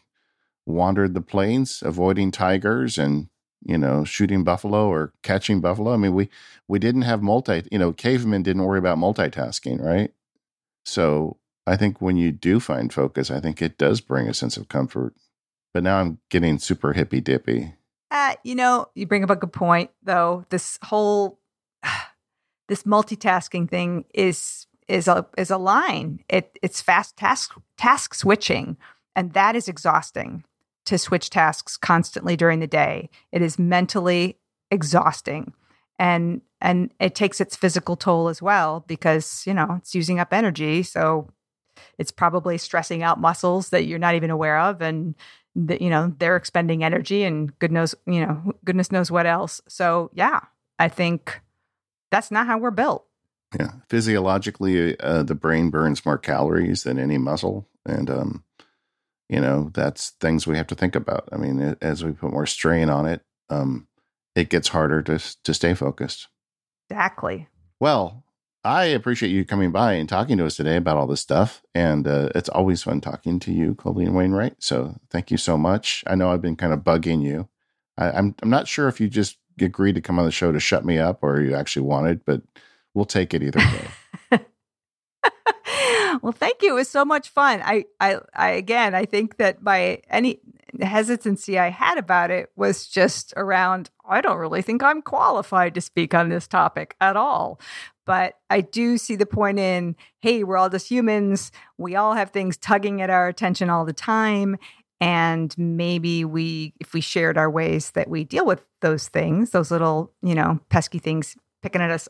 wandered the plains, avoiding tigers and you know, shooting buffalo or catching buffalo. I mean, we, we didn't have multi, you know, cavemen didn't worry about multitasking, right? So I think when you do find focus, I think it does bring a sense of comfort. But now I'm getting super hippy dippy. Uh, you know, you bring up a good point though. This whole, this multitasking thing is, is a, is a line. It it's fast task, task switching. And that is exhausting. To switch tasks constantly during the day. It is mentally exhausting, and and it takes its physical toll as well, because, you know, it's using up energy. So it's probably stressing out muscles that you're not even aware of, and that, you know, they're expending energy and good knows, you know, goodness knows what else. So yeah, I think that's not how we're built. Yeah. Physiologically, uh, the brain burns more calories than any muscle. And, um, you know, that's things we have to think about. I mean, it, as we put more strain on it, um, it gets harder to to stay focused. Exactly. Well, I appreciate you coming by and talking to us today about all this stuff. And uh, it's always fun talking to you, Colleen Wainwright. So thank you so much. I know I've been kind of bugging you. I, I'm I'm not sure if you just agreed to come on the show to shut me up or you actually wanted, but We'll take it either way. Well, thank you. It was so much fun. I, I, I, again, I think that my any hesitancy I had about it was just around, I don't really think I'm qualified to speak on this topic at all. But I do see the point in, hey, we're all just humans. We all have things tugging at our attention all the time. And maybe we, if we shared our ways that we deal with those things, those little, you know, pesky things picking at us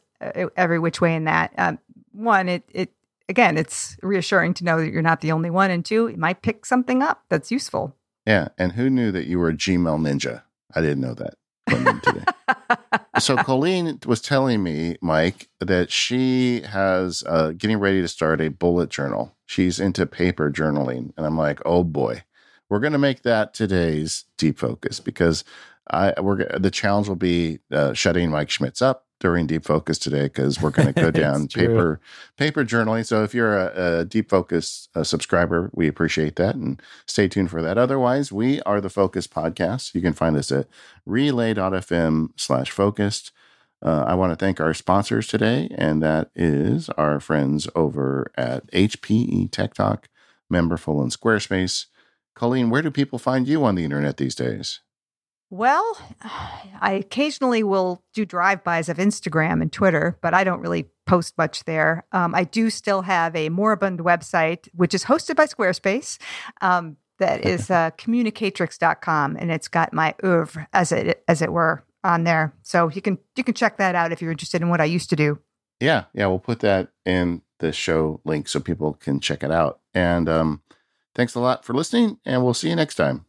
every which way in that, um, one, it, it, again, it's reassuring to know that you're not the only one. And two, it might pick something up that's useful. Yeah. And who knew that you were a Gmail ninja? I didn't know that. Today. So Colleen was telling me, Mike, that she has uh, getting ready to start a bullet journal. She's into paper journaling. And I'm like, oh boy, we're going to make that today's deep focus, because I we're the challenge will be uh, shutting Mike Schmitz up during deep focus today, because we're going to go down paper paper journaling. So if you're a, a deep focus uh, subscriber, we appreciate that, and stay tuned for that. Otherwise, we are the Focused Podcast. You can find us at relay dot f m slash focused. Uh, I want to thank our sponsors today, and that is our friends over at H P E Tech Talk, Memberful, and Squarespace. Colleen, where do people find you on the internet these days? Well, I occasionally will do drive-bys of Instagram and Twitter, but I don't really post much there. Um, I do still have a moribund website, which is hosted by Squarespace, um, that is uh, communicatrix dot com, and it's got my oeuvre, as it as it were, on there. So you can you can check that out if you're interested in what I used to do. Yeah, yeah, we'll put that in the show link so people can check it out. And um, thanks a lot for listening, and we'll see you next time.